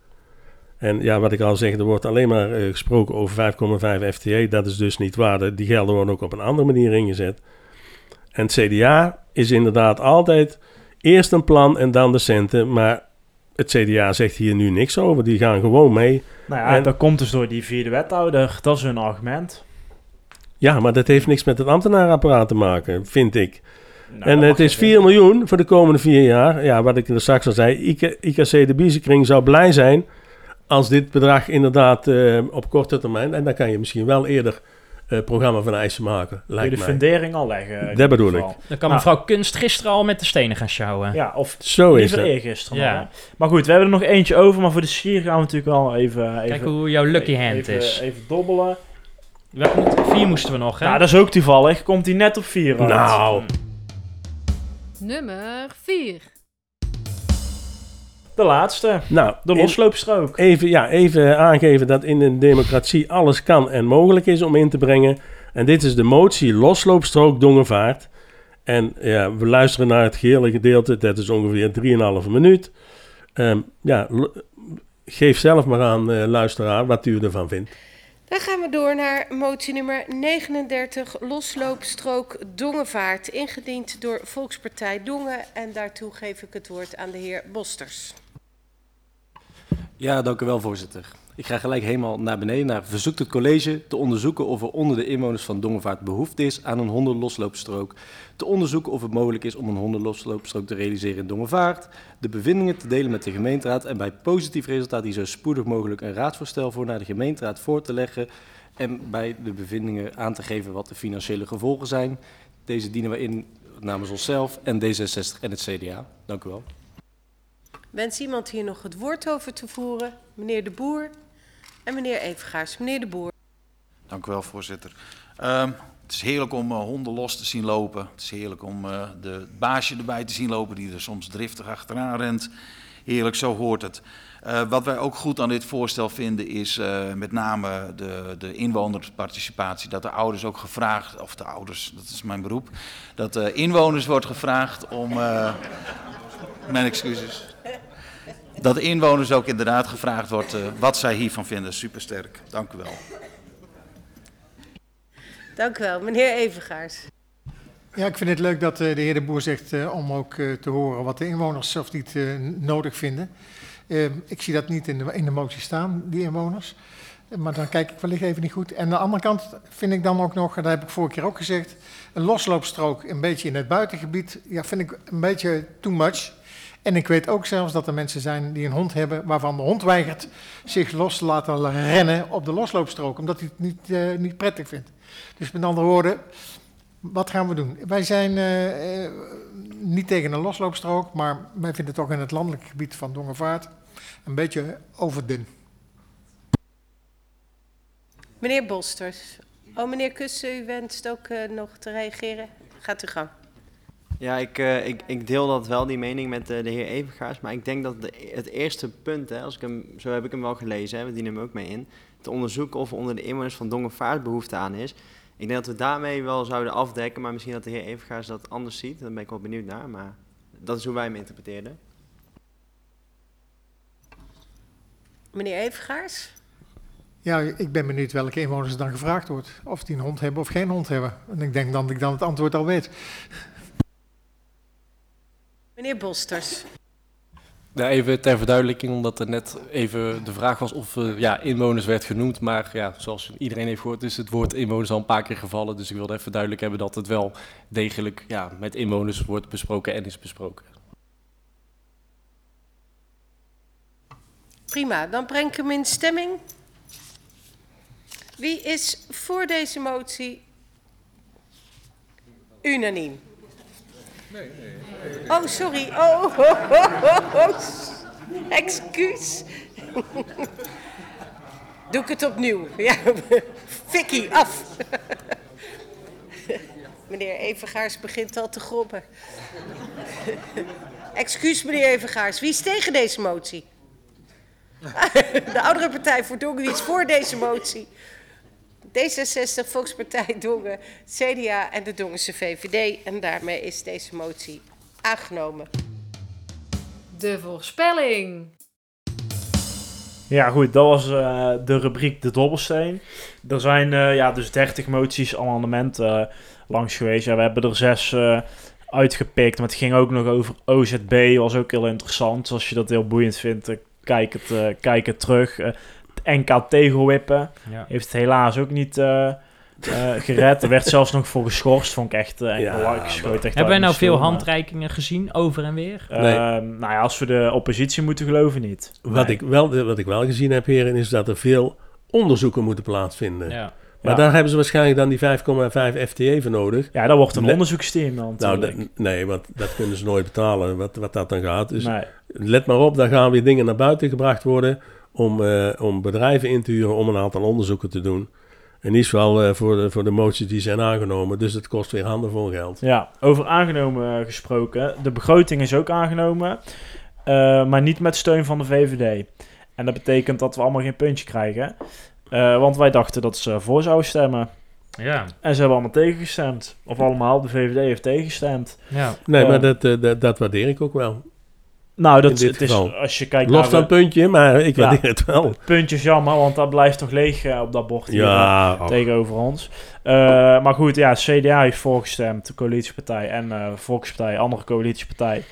En ja, wat ik al zeg, er wordt alleen maar uh, gesproken over vijf komma vijf F T E. Dat is dus niet waar. Die gelden worden ook op een andere manier ingezet. En het C D A is inderdaad altijd eerst een plan en dan de centen. Maar het C D A zegt hier nu niks over. Die gaan gewoon mee. Nou ja, en dat komt dus door die vierde wethouder. Dat is hun argument. Ja, maar dat heeft niks met het ambtenaarapparaat te maken, vind ik. Nou, en het is vier miljoen voor de komende vier jaar. Ja, wat ik er straks al zei, I K C de Biezenkring zou blij zijn als dit bedrag inderdaad uh, op korte termijn, en dan kan je misschien wel eerder uh, programma van eisen maken, lijkt mij. De fundering al leggen. Dat bedoel ik. Dan kan mevrouw nou. Kunst gisteren al met de stenen gaan sjouwen. Ja, of zo is dat. Eergisteren. Ja. Maar. maar goed, we hebben er nog eentje over, maar voor de sier gaan we natuurlijk wel even... even kijken hoe jouw lucky hand even, is. Even dobbelen. We hebben vier moesten we nog, hè? Ja, dat is ook toevallig. Komt hij net op vier uit. Nou. Nummer vier. De laatste. Nou, de losloopstrook. Even, ja, even aangeven dat in een democratie alles kan en mogelijk is om in te brengen. En dit is de motie losloopstrook Dongenvaart. En ja, we luisteren naar het gehele gedeelte. Dat is ongeveer drieënhalve minuut. Um, ja, lo- geef zelf maar aan, uh, luisteraar, wat u ervan vindt. Dan gaan we door naar motie nummer negenendertig, losloopstrook Dongenvaart, ingediend door Volkspartij Dongen. En daartoe geef ik het woord aan de heer Bosters. Ja, dank u wel, voorzitter. Ik ga gelijk helemaal naar beneden naar verzoekt het college te onderzoeken of er onder de inwoners van Dongenvaart behoefte is aan een hondenlosloopstrook. Te onderzoeken of het mogelijk is om een hondenlosloopstrook te realiseren in Dongenvaart. De bevindingen te delen met de gemeenteraad en bij positief resultaat hier zo spoedig mogelijk een raadsvoorstel voor naar de gemeenteraad voor te leggen. En bij de bevindingen aan te geven wat de financiële gevolgen zijn. Deze dienen we in namens onszelf en D zesenzestig en het C D A. Dank u wel. Wens iemand hier nog het woord over te voeren? Meneer De Boer en meneer Evengaars. Meneer De Boer. Dank u wel, voorzitter. Um, het is heerlijk om uh, honden los te zien lopen. Het is heerlijk om uh, de baasje erbij te zien lopen die er soms driftig achteraan rent. Heerlijk, zo hoort het. Uh, wat wij ook goed aan dit voorstel vinden is uh, met name de, de inwonersparticipatie. Dat de ouders ook gevraagd, of de ouders, dat is mijn beroep, dat de inwoners wordt gevraagd om... Uh, mijn excuses. Dat de inwoners ook inderdaad gevraagd wordt uh, wat zij hiervan vinden. Supersterk. Dank u wel. Dank u wel. Meneer Evengaars. Ja, ik vind het leuk dat uh, de heer De Boer zegt uh, om ook uh, te horen wat de inwoners zelf niet uh, nodig vinden. Uh, ik zie dat niet in de, in de motie staan, die inwoners. Uh, maar dan kijk ik wellicht even niet goed. En aan de andere kant vind ik dan ook nog, en dat heb ik vorige keer ook gezegd, een losloopstrook een beetje in het buitengebied. Ja, vind ik een beetje too much. En ik weet ook zelfs dat er mensen zijn die een hond hebben, waarvan de hond weigert zich los te laten rennen op de losloopstrook, omdat hij het niet, uh, niet prettig vindt. Dus met andere woorden, wat gaan we doen? Wij zijn uh, uh, niet tegen een losloopstrook, maar wij vinden het ook in het landelijk gebied van Dongenvaart een beetje overdun. Meneer Bosters, oh meneer Kussen, u wenst ook uh, nog te reageren. Gaat u gang. Ja, ik, uh, ik, ik deel dat wel, die mening met uh, de heer Evengaars. Maar ik denk dat de, het eerste punt, hè, als ik hem, zo heb ik hem wel gelezen, hè, we dienen hem ook mee in, te onderzoeken of er onder de inwoners van Dongenvaart behoefte aan is. Ik denk dat we daarmee wel zouden afdekken, maar misschien dat de heer Evengaars dat anders ziet. Daar ben ik wel benieuwd naar, maar dat is hoe wij hem interpreteerden. Meneer Evengaars? Ja, ik ben benieuwd welke inwoners dan gevraagd wordt. Of die een hond hebben of geen hond hebben. En ik denk dat ik dan het antwoord al weet. Meneer Bosters. Nou, even ter verduidelijking, omdat er net even de vraag was of uh, ja, inwoners werd genoemd. Maar ja, zoals iedereen heeft gehoord is het woord inwoners al een paar keer gevallen. Dus ik wilde even duidelijk hebben dat het wel degelijk ja, met inwoners wordt besproken en is besproken. Prima, dan breng ik hem in stemming. Wie is voor deze motie? Unaniem. Nee, nee. nee. Oh, sorry. Oh, oh, oh, oh, oh. Excuus. Doe ik het opnieuw. Ja, Vicky, af. Meneer Evengaars begint al te grobben. Excuus, meneer Evengaars. Wie is tegen deze motie? De oudere partij voor Dongen, wie is voor deze motie? D zesenzestig, Volkspartij Dongen, C D A en de Dongense V V D. En daarmee is deze motie aangenomen. De voorspelling. Ja goed, dat was uh, de rubriek De Dobbelsteen. Er zijn uh, ja, dus dertig moties amendementen uh, langs geweest. Ja, we hebben er zes uh, uitgepikt, maar het ging ook nog over O Z B. Was ook heel interessant. Als je dat heel boeiend vindt, uh, kijk, het, uh, kijk het terug. Uh, het N K tegelwippen ja. Heeft het helaas ook niet uh, uh, gered. Er werd zelfs nog voor geschorst, vond ik echt... Uh, ja, ja, echt hebben wij nou veel handreikingen gezien, over en weer? Uh, nee. Nou ja, als we de oppositie moeten geloven, niet. Wat, nee. ik, wel, wat ik wel gezien heb, heren, is dat er veel onderzoeken moeten plaatsvinden. Ja. Maar ja. Daar hebben ze waarschijnlijk dan die vijf komma vijf F T E voor nodig. Ja, dan wordt een nee. onderzoeksteam dan natuurlijk. Nou, d- nee, want dat kunnen ze nooit betalen, wat, wat dat dan gaat. Dus nee. Let maar op, daar gaan weer dingen naar buiten gebracht worden... Om, uh, om bedrijven in te huren om een aantal onderzoeken te doen. En niet vooral uh, voor, de, voor de moties die zijn aangenomen. Dus het kost weer handenvol geld. Ja, over aangenomen uh, gesproken. De begroting is ook aangenomen. Uh, maar niet met steun van de V V D. En dat betekent dat we allemaal geen puntje krijgen. Uh, want wij dachten dat ze voor zouden stemmen. Ja. En ze hebben allemaal tegengestemd. Of allemaal, de V V D heeft tegengestemd. Ja. Nee, uh, maar dat, uh, dat, dat waardeer ik ook wel. Nou, dat het is, als je kijkt los naar... Los dat puntje, maar ik ja, weet het wel. Het puntje is jammer, want dat blijft toch leeg uh, op dat bord hier ja, uh, tegenover ons. Uh, maar goed, ja, C D A heeft voorgestemd, de coalitiepartij en uh, Volkspartij, andere coalitiepartij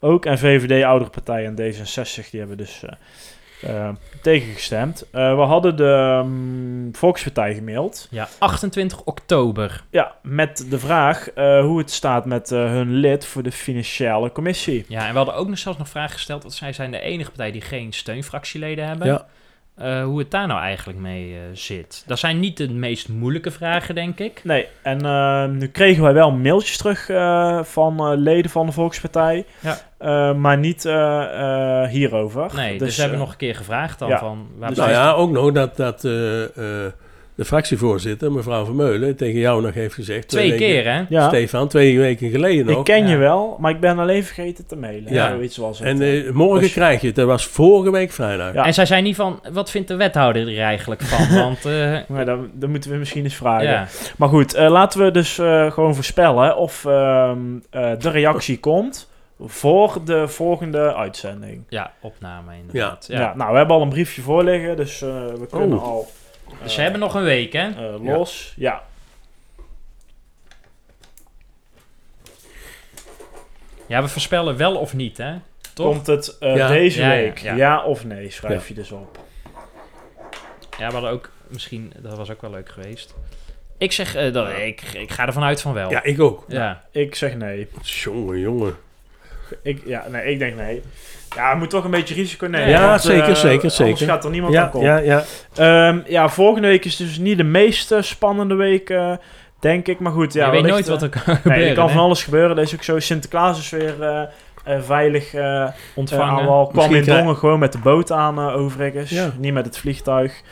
ook. En V V D, oudere partij en D zesenzestig, die hebben dus uh, uh, tegengestemd. Uh, we hadden de um, Volkspartij gemaild. Ja, achtentwintig oktober. Ja, met de vraag uh, hoe het staat met uh, hun lid voor de financiële commissie. Ja, en we hadden ook nog zelfs nog vraag gesteld... want zij zijn de enige partij die geen steunfractieleden hebben. Ja. Uh, hoe het daar nou eigenlijk mee uh, zit. Dat zijn niet de meest moeilijke vragen, denk ik. Nee, en uh, nu kregen wij wel mailtjes terug uh, van uh, leden van de Volkspartij... Ja. Uh, maar niet uh, uh, hierover. Nee, dus, dus hebben we nog een keer gevraagd dan. Ja. Van, waar dus nou ja, ook nog dat... dat uh, uh, de fractievoorzitter, mevrouw Vermeulen, tegen jou nog heeft gezegd... Twee, twee weken, keer, hè? Ja. Stefan, twee weken geleden nog. Ik ken ja. je wel, maar ik ben alleen vergeten te mailen. Ja. Zoiets was het. En uh, morgen dus... krijg je het. Dat was vorige week vrijdag. Ja. En zij zei niet van, wat vindt de wethouder er eigenlijk van? Want, uh... maar dan, dan moeten we misschien eens vragen. Ja. Maar goed, uh, laten we dus uh, gewoon voorspellen of uh, uh, de reactie komt... voor de volgende uitzending. Ja, opname inderdaad. Ja. Ja. Ja, nou, we hebben al een briefje voor liggen, dus uh, we kunnen oh. al... Dus ze uh, hebben nog een week, hè? Uh, los, ja. ja. Ja, we voorspellen wel of niet, hè? Toch? Komt het uh, ja. deze ja, week? Ja, ja. ja of nee, schrijf ja. je dus op. Ja, we hadden ook misschien... Dat was ook wel leuk geweest. Ik zeg... Uh, dat, ik, ik ga ervan uit van wel. Ja, ik ook. Ja. Ik zeg nee. Jongen, jongen. Ik, ja, nee, ik denk nee. Ja, moet toch een beetje risico nemen. Ja, want, zeker, uh, zeker, zeker. Anders gaat er niemand ja, aan komen. Ja, ja. Um, ja, volgende week is dus niet de meest spannende week, uh, denk ik. Maar goed, ja, je weet nooit uh, wat er kan nee, gebeuren. Er kan hè? Van alles gebeuren. Dat is ook zo. Sinterklaas is weer uh, uh, veilig uh, ontvangen. Uh, kwam in Dongen gewoon met de boot aan, uh, overigens. Ja. Niet met het vliegtuig.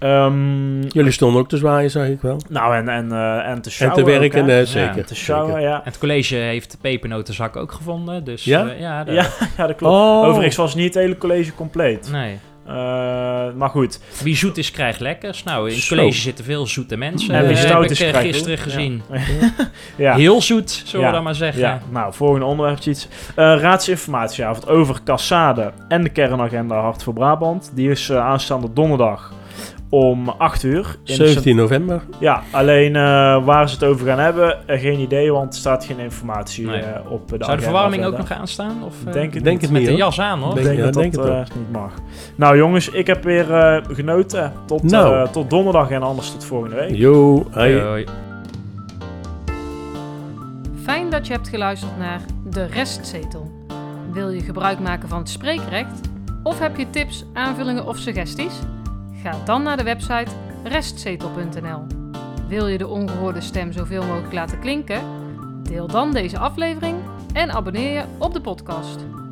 Um, Jullie stonden ook te zwaaien, zag ik wel. Nou, en, en, uh, en te showen. En te werken, ook, nee, zeker. Ja, te showen, zeker. Ja. En het college heeft de pepernotenzak ook gevonden. Dus, ja? Uh, ja, dat... Ja, ja, dat klopt. Oh. Overigens was niet het hele college compleet. Nee. Uh, maar goed. Wie zoet is, krijgt lekkers. Nou, in het college zo. Zitten veel zoete mensen. En wie stout is, krijgt gisteren gezien. Ja. Ja. Heel zoet, zullen ja. we dat maar zeggen. Ja. Nou, volgende onderwerp iets. Uh, Raadsinformatieavond over Cassade en de kernagenda Hart voor Brabant. Die is uh, aanstaande donderdag. Om acht uur. In zeventien november. Ja, alleen uh, waar ze het over gaan hebben, uh, geen idee, want er staat geen informatie nee. uh, op de Zou de verwarming ook nog aanstaan? Of, uh, denk het denk niet. Het met niet, de jas aan, hoor. Denk, denk, ja, dat, denk dat het uh, niet mag. Nou jongens, ik heb weer uh, genoten. Tot, nou. uh, tot donderdag en anders tot volgende week. Yo, hoi. Hoi. Fijn dat je hebt geluisterd naar De Restzetel. Wil je gebruik maken van het spreekrecht? Of heb je tips, aanvullingen of suggesties? Ga dan naar de website restzetel punt n l. Wil je de ongehoorde stem zoveel mogelijk laten klinken? Deel dan deze aflevering en abonneer je op de podcast.